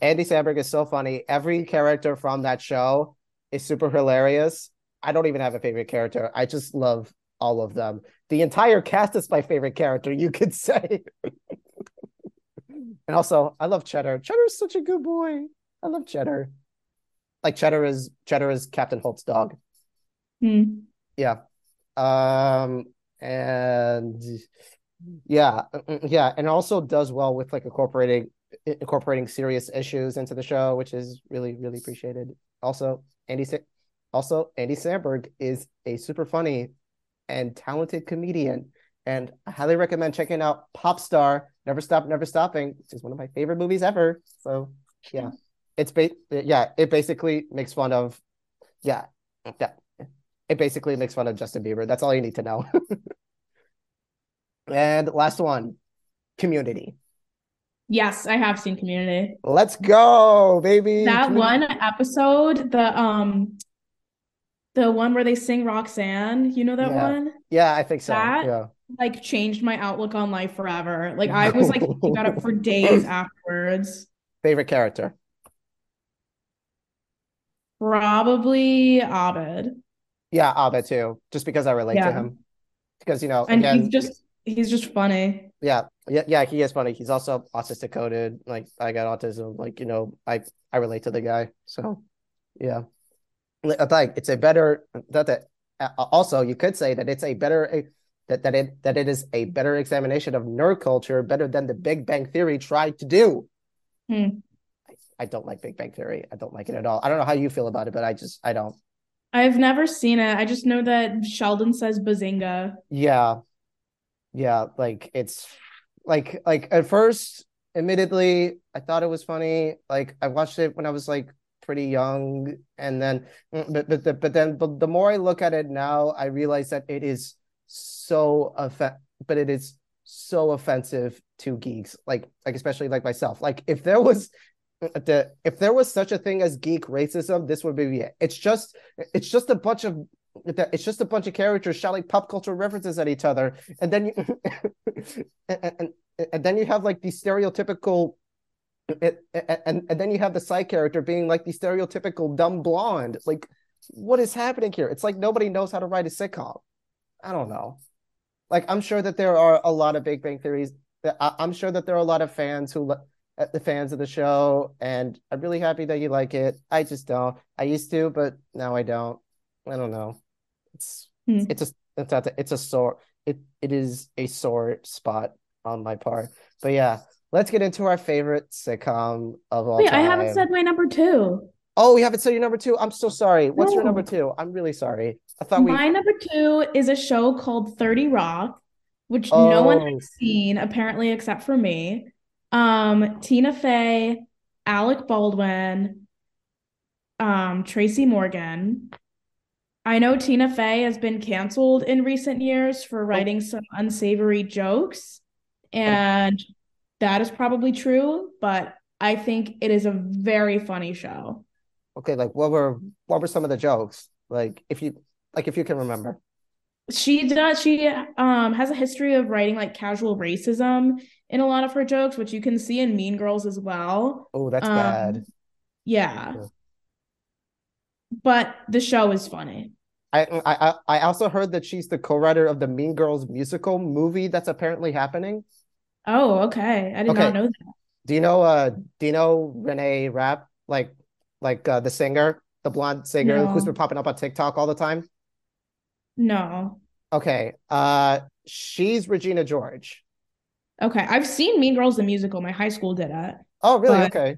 Andy Samberg is so funny. Every character from that show is super hilarious. I don't even have a favorite character. I just love all of them. The entire cast is my favorite character, you could say. And also, I love Cheddar. Cheddar is such a good boy. I love Cheddar. Like Cheddar is Cheddar is Captain Holt's dog. Mm. Yeah. Um and yeah, yeah, and also does well with like incorporating incorporating serious issues into the show, which is really really appreciated. Also, Andy Sa- also Andy Samberg is a super funny and talented comedian, and I highly recommend checking out Popstar: Never Stop, Never Stopping, which is one of my favorite movies ever. So yeah, it's ba- yeah, it basically makes fun of yeah, that It basically makes fun of Justin Bieber. That's all you need to know. And last one, Community. Yes, I have seen Community. Let's go, baby. That Community. One episode, the um, the one where they sing Roxanne. You know that yeah. one? Yeah, I think so. That yeah. like changed my outlook on life forever. Like I was like thinking about it for days afterwards. Favorite character? Probably Abed. Yeah, Abbott too, just because I relate yeah. to him. Because, you know, and again, he's just he's just funny. Yeah, yeah, yeah, he is funny. He's also autistic coded. Like I got autism. Like, you know, I, I relate to the guy. So yeah. Like it's a better that that also you could say that it's a better that, that it that it is a better examination of nerd culture, better than the Big Bang Theory tried to do. Hmm. I, I don't like Big Bang Theory. I don't like it at all. I don't know how you feel about it, but I just I don't. I've never seen it. I just know that Sheldon says bazinga. Yeah. Yeah. Like it's like, like at first, admittedly, I thought it was funny. Like I watched it when I was like pretty young. And then, but, but, but then but the more I look at it now, I realize that it is so, off- but it is so offensive to geeks. Like, like, especially like myself. Like if there was, The, if there was such a thing as geek racism, this would be it. It's just, it's just a bunch of, it's just a bunch of characters shouting pop culture references at each other, and then you, and, and, and then you have like the stereotypical, and, and and then you have the side character being like the stereotypical dumb blonde. Like, what is happening here? It's like nobody knows how to write a sitcom. I don't know. Like, I'm sure that there are a lot of Big Bang Theories. That I, I'm sure that there are a lot of fans who. The fans of the show, and I'm really happy that you like it. I just don't. I used to, but now I don't. I don't know. It's mm. it's a it's a it's a sore it it is a sore spot on my part. But yeah, let's get into our favorite sitcom of all Wait, time. I haven't said my number two. Oh, you haven't said your number two? I'm so sorry. What's no. your number two? I'm really sorry. I thought we. My number two is a show called thirty Rock, which oh. no one has seen apparently except for me. Um, Tina Fey, Alec Baldwin, um, Tracy Morgan. I know Tina Fey has been canceled in recent years for writing some unsavory jokes, and that is probably true, but I think it is a very funny show. Okay, like what were what were some of the jokes? Like if you like if you can remember. She does. She um has a history of writing like casual racism in a lot of her jokes, which you can see in Mean Girls as well. Oh, that's um, bad. Yeah. yeah. But the show is funny. I, I I also heard that she's the co-writer of the Mean Girls musical movie that's apparently happening. Oh, okay. I did okay. not know that. Do you know uh do you know Renee Rapp, like like uh, the singer, the blonde singer no. who's been popping up on TikTok all the time? No. Okay. Uh she's Regina George. Okay. I've seen Mean Girls the musical. My high school did it. Oh, really? But, okay.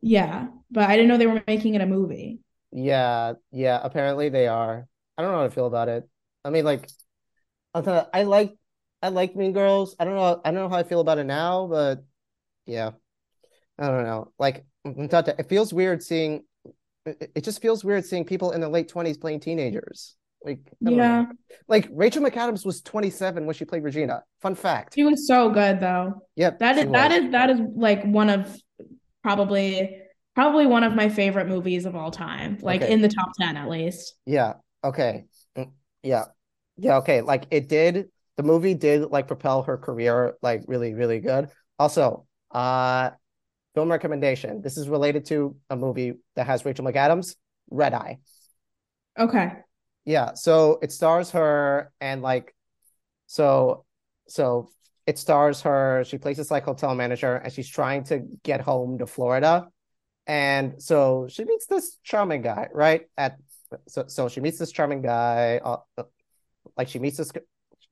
Yeah, but I didn't know they were making it a movie. Yeah, yeah, apparently they are. I don't know how to feel about it. I mean, like, I'll tell you, I like I like Mean Girls. I don't know I don't know how I feel about it now, but yeah. I don't know. Like, it feels weird seeing it just feels weird seeing people in their late twenties playing teenagers. Like, yeah, know. Like Rachel McAdams was twenty-seven when she played Regina. Fun fact. She was so good though. Yep. That is was. that is that is like one of probably probably one of my favorite movies of all time. Like okay. in the top ten at least. Yeah. Okay. Yeah. Yeah. Okay. Like it did. The movie did like propel her career like really, really good. Also, uh, film recommendation. This is related to a movie that has Rachel McAdams. Red Eye. Okay. Yeah, so it stars her and like, so, so it stars her. She plays this like hotel manager and she's trying to get home to Florida, and so she meets this charming guy, right? At so, so she meets this charming guy, uh, like she meets this,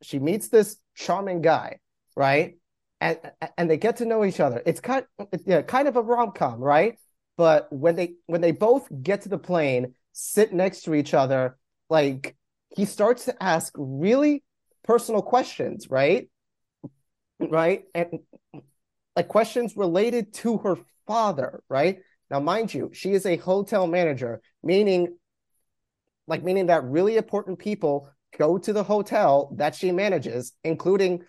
she meets this charming guy, right? And and they get to know each other. It's kind, yeah, kind of a rom-com, right? But when they when they both get to the plane, sit next to each other. Like, he starts to ask really personal questions, right? Right? And, like, questions related to her father, right? Now, mind you, she is a hotel manager, meaning, like, meaning that really important people go to the hotel that she manages, including,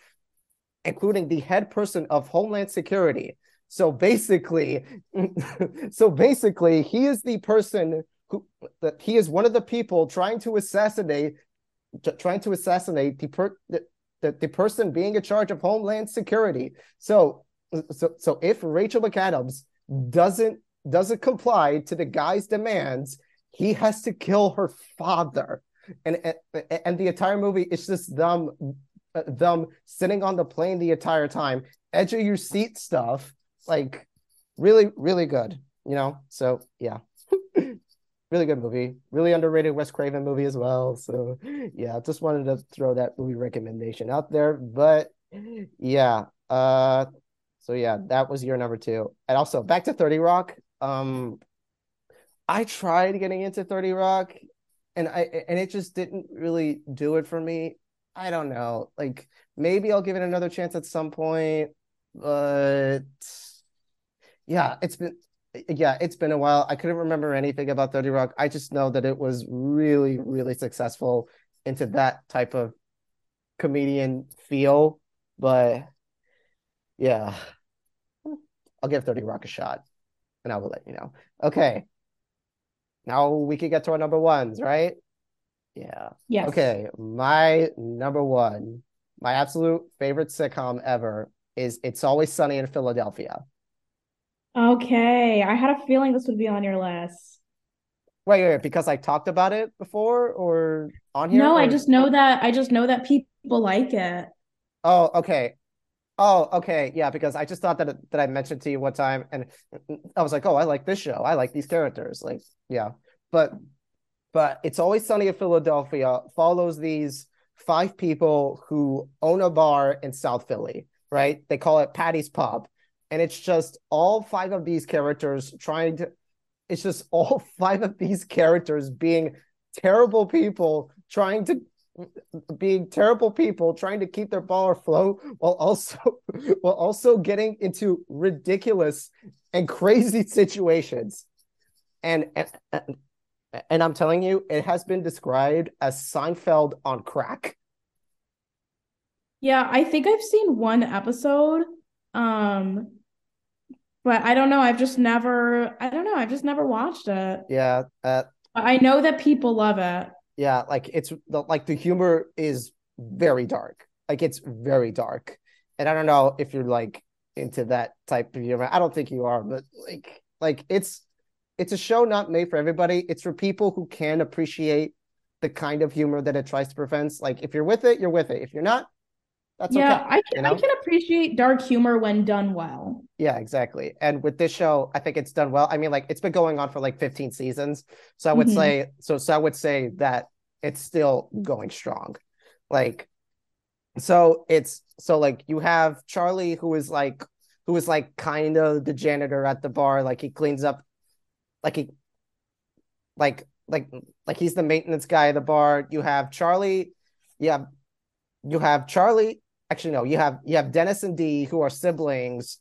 including the head person of Homeland Security. So, basically, so, basically, he is the person... Who that he is one of the people trying to assassinate, t- trying to assassinate the, per- the, the the person being in charge of Homeland Security. So, so, so if Rachel McAdams doesn't doesn't comply to the guy's demands, he has to kill her father. And and, and the entire movie is just them uh, them sitting on the plane the entire time, edge of your seat stuff. Like, really, really good. You know. So yeah. Really good movie. Really underrated Wes Craven movie as well. So, yeah, just wanted to throw that movie recommendation out there. But, yeah. Uh, so, yeah, that was your number two. And also, back to thirty Rock. Um, I tried getting into thirty Rock, and I and it just didn't really do it for me. I don't know. Like, maybe I'll give it another chance at some point. But, yeah, it's been... Yeah, it's been a while. I couldn't remember anything about thirty Rock. I just know that it was really, really successful into that type of comedian feel. But yeah, I'll give thirty Rock a shot and I will let you know. Okay. Now we can get to our number ones, right? Yeah. Yes. Okay. My number one, my absolute favorite sitcom ever is It's Always Sunny in Philadelphia. Okay, I had a feeling this would be on your list. Wait, wait, because I talked about it before or on here? No, or... I just know that I just know that people like it. Oh, okay. Oh, okay. Yeah, because I just thought that that I mentioned to you one time, and I was like, oh, I like this show. I like these characters. Like, yeah, but but It's Always Sunny in Philadelphia follows these five people who own a bar in South Philly, right? They call it Patty's Pub. And it's just all five of these characters trying to, it's just all five of these characters being terrible people trying to, being terrible people trying to keep their bar afloat while also, while also getting into ridiculous and crazy situations. And, and, and I'm telling you, it has been described as Seinfeld on crack. Yeah, I think I've seen one episode. Um, But I don't know. I've just never, I don't know. I've just never watched it. Yeah. Uh, I know that people love it. Yeah, like it's like the humor is very dark. Like it's very dark. And I don't know if you're like into that type of humor. I don't think you are, but like like it's it's a show not made for everybody. It's for people who can appreciate the kind of humor that it tries to prevent. Like if you're with it, you're with it. If you're not, that's yeah, okay. I can, you know? I can appreciate dark humor when done well. Yeah, exactly. And with this show, I think it's done well. I mean, like it's been going on for like fifteen seasons. So I would mm-hmm. say, so, so I would say that it's still going strong. Like, so it's, so like you have Charlie who is like, who is like kind of the janitor at the bar. Like he cleans up, like he, like, like, like he's the maintenance guy at the bar. You have Charlie. You have, you have Charlie. Actually, no, you have, you have Dennis and Dee, who are siblings,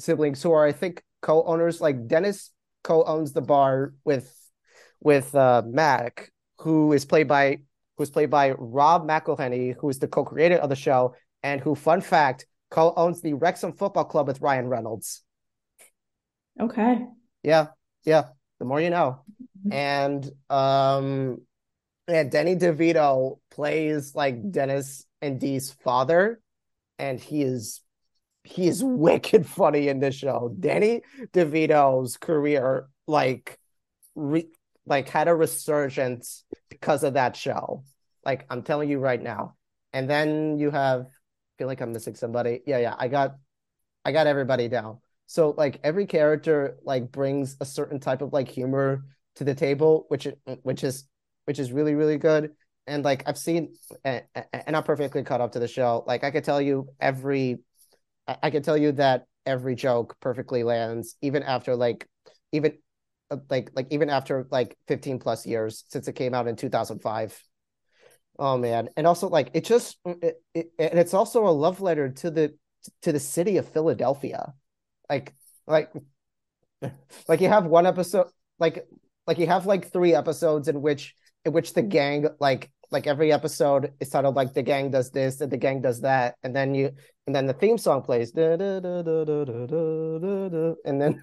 siblings who are, I think, co-owners. Like Dennis co-owns the bar with, with uh, Mac, who is played by, who's played by Rob McElhenney, who is the co-creator of the show and who, fun fact, co-owns the Wrexham Football Club with Ryan Reynolds. Okay. Yeah. Yeah. The more you know. And, um, and Danny DeVito plays like Dennis and Dee's father, and he is he is wicked funny in this show. Danny DeVito's career like re, like had a resurgence because of that show. Like I'm telling you right now. And then you have, I feel like I'm missing somebody. Yeah, yeah, I got I got everybody down. So like every character like brings a certain type of like humor to the table, which which is which is really, really good. And like I've seen, and, and I'm perfectly caught up to the show. Like I could tell you every, I could tell you that every joke perfectly lands, even after like, even like like even after like fifteen plus years since it came out in two thousand five. Oh man! And also like it just, it, it, and it's also a love letter to the to the city of Philadelphia. Like like like you have one episode like like you have like three episodes in which. In which the gang, like like every episode is titled like the gang does this and the gang does that, and then you and then the theme song plays da, da, da, da, da, da, da, da, and then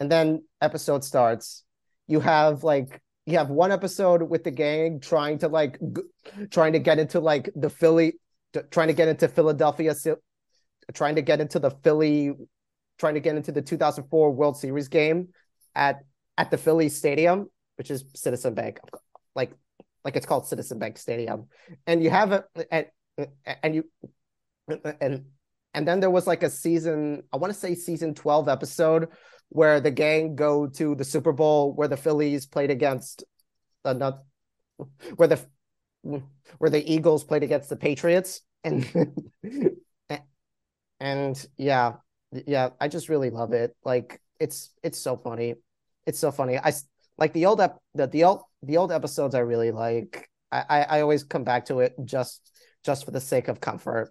and then episode starts. You have like you have one episode with the gang trying to like g- trying to get into like the Philly t- trying to get into Philadelphia trying to get into the Philly trying to get into the two thousand four World Series game at at the Philly Stadium, which is Citizen Bank, like, like it's called Citizen Bank Stadium, and you have a and and you and and then there was like a season, I want to say season twelve episode where the gang go to the Super Bowl where the Phillies played against another, where the where the Eagles played against the Patriots, and and yeah, yeah, I just really love it. Like it's it's so funny, it's so funny. I. Like the old ep- the, the old the old episodes I really like. I, I, I always come back to it just just for the sake of comfort.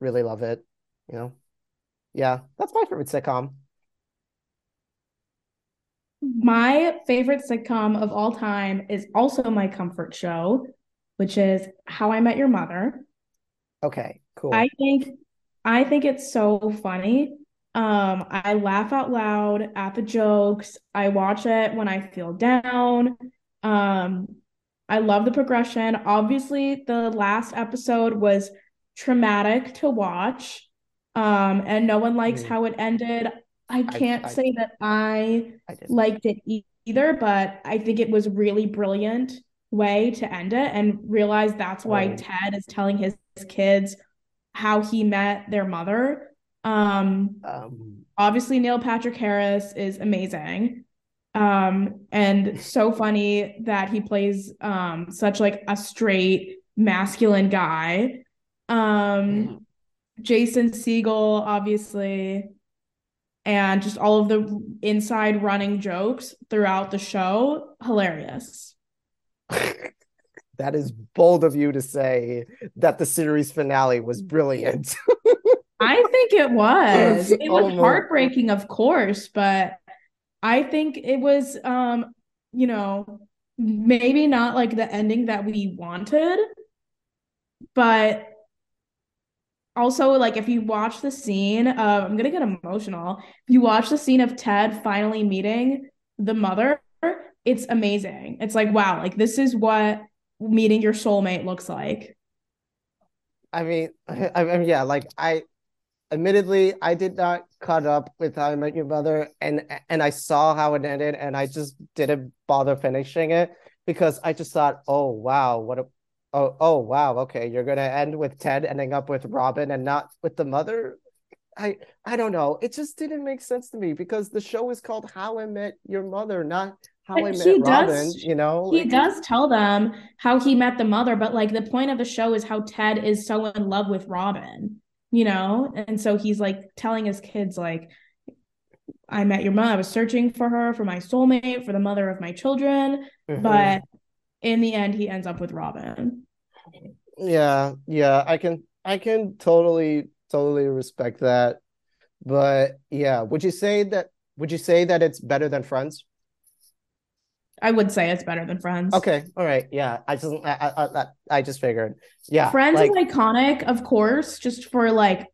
Really love it. You know? Yeah. That's my favorite sitcom. My favorite sitcom of all time is also my comfort show, which is How I Met Your Mother. Okay, cool. I think I think it's so funny. Um, I laugh out loud at the jokes. I watch it when I feel down. Um, I love the progression. Obviously, the last episode was traumatic to watch, um, and no one likes mm. how it ended. I can't I, I, say that I, I liked it e- either, but I think it was really brilliant way to end it and realize that's why oh. Ted is telling his kids how he met their mother. Um, um obviously Neil Patrick Harris is amazing um and so funny that he plays um such like a straight masculine guy. um Jason Segel obviously, and just all of the inside running jokes throughout the show, hilarious. That is bold of you to say that the series finale was brilliant. I think it was. It was oh, heartbreaking, of course, but I think it was, um, you know, maybe not like the ending that we wanted, but also like if you watch the scene of, I'm going to get emotional. If you watch the scene of Ted finally meeting the mother, it's amazing. It's like, wow, like this is what meeting your soulmate looks like. I mean, I mean, yeah, like I admittedly, I did not cut up with How I Met Your Mother, and and I saw how it ended, and I just didn't bother finishing it because I just thought, oh, wow, what a, oh, oh, wow, okay, you're going to end with Ted ending up with Robin and not with the mother? I I don't know. It just didn't make sense to me because the show is called How I Met Your Mother, not How I Met Robin, you know? He does tell them how he met the mother, but like the point of the show is how Ted is so in love with Robin, you know? And so he's like telling his kids, like, I met your mom. I was searching for her, for my soulmate, for the mother of my children. Mm-hmm. But in the end, he ends up with Robin. Yeah, yeah. I can I can totally, totally respect that. But yeah, would you say that would you say that it's better than Friends? I would say it's better than Friends. Okay, all right, yeah. I just, I, I, I just figured, yeah. Friends like, is iconic, of course, just for like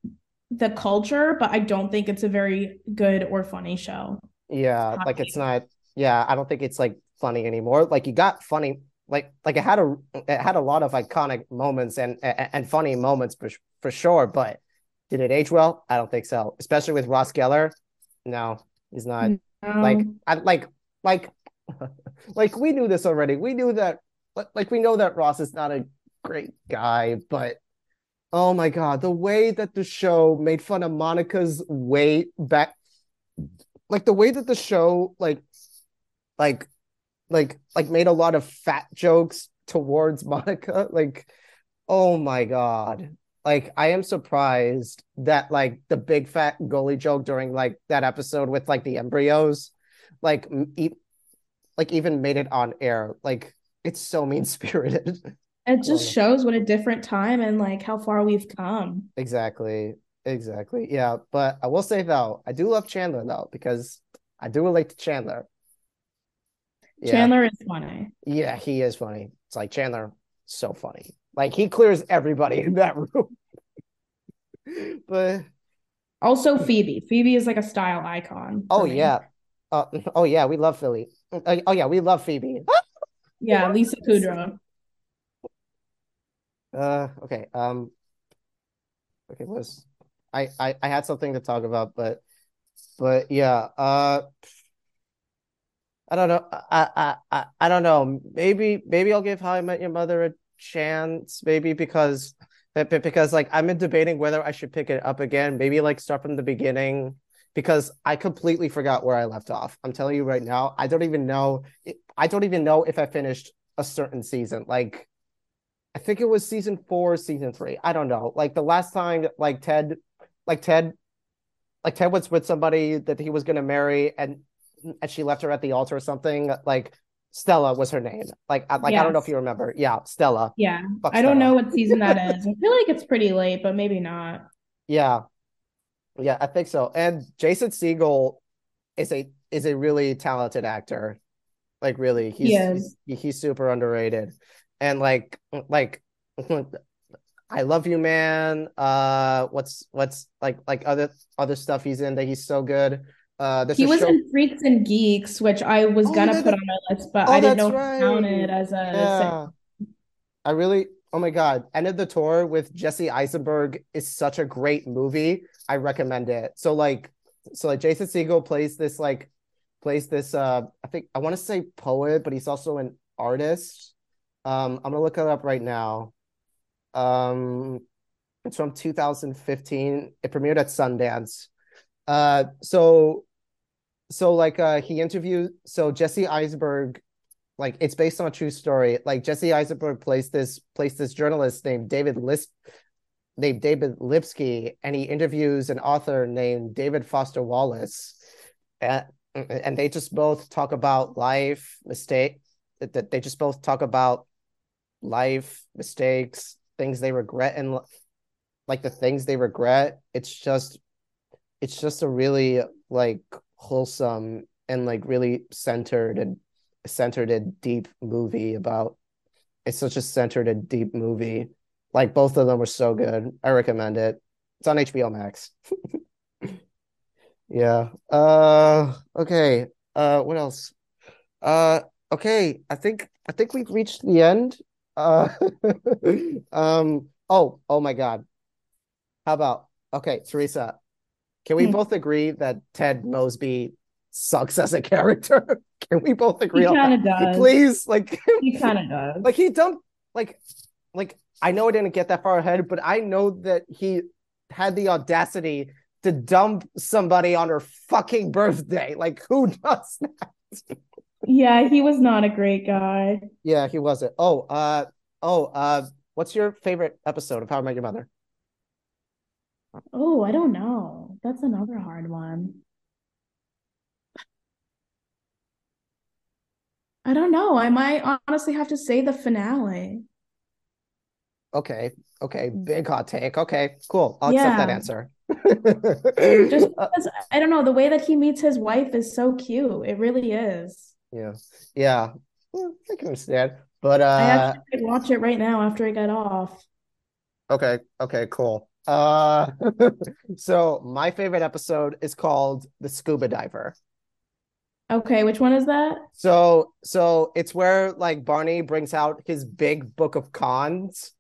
the culture, but I don't think it's a very good or funny show. Yeah, it's like it's not. Yeah, I don't think it's like funny anymore. Like you got funny, like like it had a it had a lot of iconic moments and and, and funny moments for for sure. But did it age well? I don't think so. Especially with Ross Geller. No, he's not. No. Like I like like. Like we knew this already. We knew that like we know that Ross is not a great guy, but oh my god, the way that the show made fun of Monica's weight back, like the way that the show like like like like made a lot of fat jokes towards Monica, like oh my god. Like I am surprised that like the big fat goalie joke during like that episode with like the embryos like eat like even made it on air. Like it's so mean-spirited. It just shows what a different time and like how far we've come. Exactly. Exactly. Yeah. But I will say though, I do love Chandler though, because I do relate to Chandler. Yeah. Chandler is funny. Yeah, he is funny. It's like Chandler, so funny. Like he clears everybody in that room. But also Phoebe. Phoebe is like a style icon. Oh me. yeah. Uh, oh yeah, we love Philly. Uh, oh yeah, we love Phoebe. Yeah, Lisa Kudrow. Uh, okay. Um, okay, was I, I I had something to talk about, but but yeah. Uh, I don't know. I I I, I don't know. Maybe maybe I'll give How I Met Your Mother a chance. Maybe because because like I'm debating whether I should pick it up again. Maybe like start from the beginning. Because I completely forgot where I left off. I'm telling you right now, I don't even know. I don't even know if I finished a certain season. Like, I think it was season four, season three. I don't know. Like the last time, like Ted, like Ted, like Ted was with somebody that he was gonna marry, and and she left her at the altar or something. Like Stella was her name. Like, I, like yes. I don't know if you remember. Yeah, Stella. Yeah, Fuck I don't Stella. know what season that is. I feel like it's pretty late, but maybe not. Yeah. Yeah, I think so. And Jason Segel is a is a really talented actor. Like really, he's yes. he's, he's super underrated. And like like I Love You Man. Uh what's what's like like other other stuff he's in that he's so good. Uh He was show- in Freaks and Geeks, which I was oh, gonna put on my list, but oh, I didn't know right. it counted as a yeah. I really Oh my God. End of the Tour with Jesse Eisenberg is such a great movie. I recommend it. So like, so like Jason Segel plays this, like plays this, uh, I think I want to say poet, but he's also an artist. Um, I'm going to look it up right now. Um, it's from two thousand fifteen. It premiered at Sundance. Uh, so, so like uh, he interviewed, so Jesse Eisenberg, like it's based on a true story. Like Jesse Eisenberg plays this plays this journalist named David List, named David Lipsky, and he interviews an author named David Foster Wallace, and, and they just both talk about life, mistake. That they just both talk about life, mistakes, things they regret, and like the things they regret. It's just, it's just a really like wholesome and like really centered and. centered and deep movie about it's such a centered and deep movie. Like both of them were so good. I recommend it. It's on H B O Max. yeah. Uh okay. Uh what else? Uh Okay, I think I think we've reached the end. Uh, um. Oh, oh my God. How about, okay, Teresa, can we both agree that Ted Mosby sucks as a character? Can we both agree on that? He kind of does. Please, like. He kind of does. Like, he dumped, like, like, I know I didn't get that far ahead, but I know that he had the audacity to dump somebody on her fucking birthday. Like, who does that? Yeah, he was not a great guy. Yeah, he wasn't. Oh, uh, oh, uh, what's your favorite episode of How I Met Your Mother? Oh, I don't know. That's another hard one. I don't know. I might honestly have to say the finale. Okay. Okay. Big hot take. Okay. Cool. I'll yeah. accept that answer. Just because, I don't know, the way that he meets his wife is so cute. It really is. Yeah. Yeah. yeah I can understand. But uh, I actually could watch it right now after I get off. Okay. Okay. Cool. Uh, so my favorite episode is called The Scuba Diver. Okay, which one is that? So, so it's where like Barney brings out his big book of cons.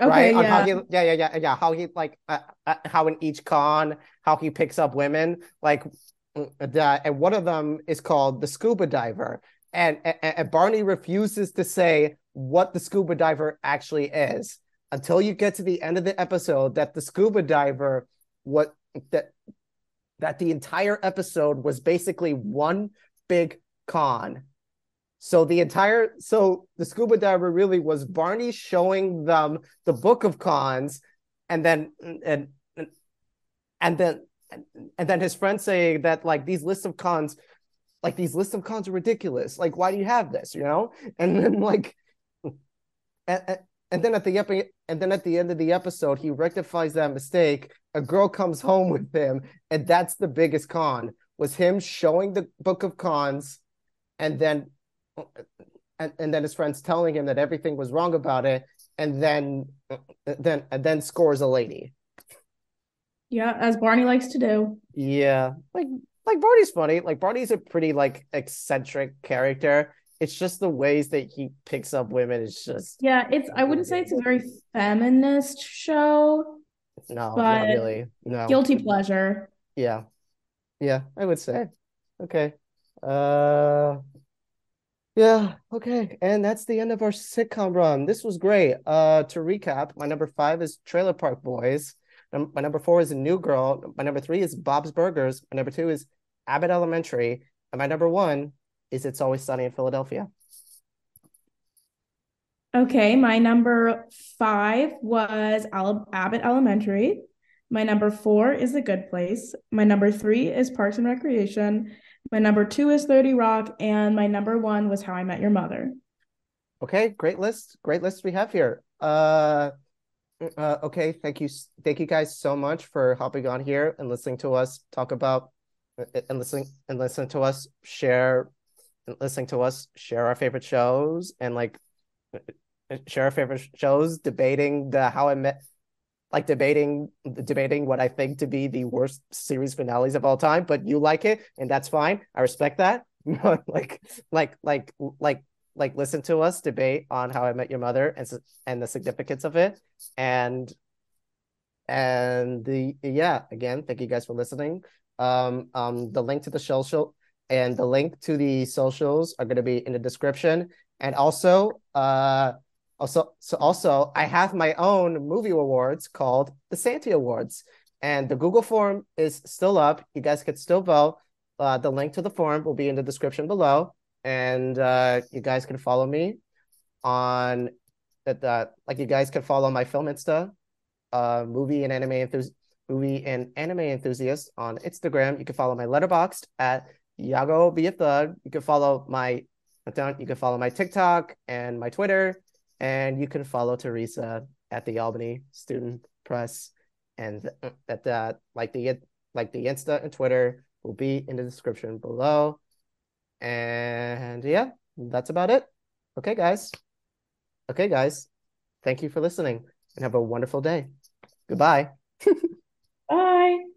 Okay, right? Yeah. On how he, yeah, yeah, yeah, yeah. How he like uh, uh, how in each con, how he picks up women, like that. And one of them is called the scuba diver, and, and, and Barney refuses to say what the scuba diver actually is until you get to the end of the episode that the scuba diver what that. that the entire episode was basically one big con. So the entire, so the scuba diver really was Barney showing them the book of cons, and then, and, and then, and then his friend saying that like these lists of cons, like these lists of cons are ridiculous. Like, why do you have this, you know? And then like, and, and then at the epi- and then at the end of the episode, he rectifies that mistake. A girl comes home with him, and that's the biggest con, was him showing the book of cons, and then and, and then his friends telling him that everything was wrong about it, and then then and then scores a lady. Yeah, as Barney likes to do. Yeah, like like Barney's funny. Like Barney's a pretty like eccentric character. It's just the ways that he picks up women. It's just yeah. It's I wouldn't say it's a very feminist show. No, not really. No. Guilty pleasure. Yeah, yeah. I would say. Okay. Uh. Yeah. Okay. And that's the end of our sitcom run. This was great. Uh. To recap, my number five is Trailer Park Boys. My number four is New Girl. My number three is Bob's Burgers. My number two is Abbott Elementary. And my number one is It's Always Sunny in Philadelphia. Okay, my number five was Abbott Elementary. My number four is The Good Place. My number three is Parks and Recreation. My number two is thirty Rock. And my number one was How I Met Your Mother. Okay, great list. Great list we have here. Uh, uh, okay, thank you. Thank you guys so much for hopping on here and listening to us talk about, and listening and listening to us share... listening to us share our favorite shows and like share our favorite shows, debating the how I met like debating debating what I think to be the worst series finales of all time, but you like it and that's fine. I respect that. like like like like like listen to us debate on How I Met Your Mother and and the significance of it, and and the yeah again thank you guys for listening. Um um the link to the show show and the link to the socials are going to be in the description. And also, uh, also, so also, I have my own movie awards called the Santi Awards. And the Google form is still up. You guys could still vote. Uh, the link to the form will be in the description below. And uh, you guys can follow me on that. Uh, like you guys can follow my film Insta, uh, movie and anime enthusiast, movie and anime enthusiast on Instagram. You can follow my Letterboxd at Yago Be a Thug. You can follow my you can follow my TikTok and my Twitter, and you can follow Teresa at the Albany Student Press, and that that like the like the Insta and Twitter will be in the description below. And yeah, that's about it. Okay, guys. Okay, guys. Thank you for listening, and have a wonderful day. Goodbye. Bye.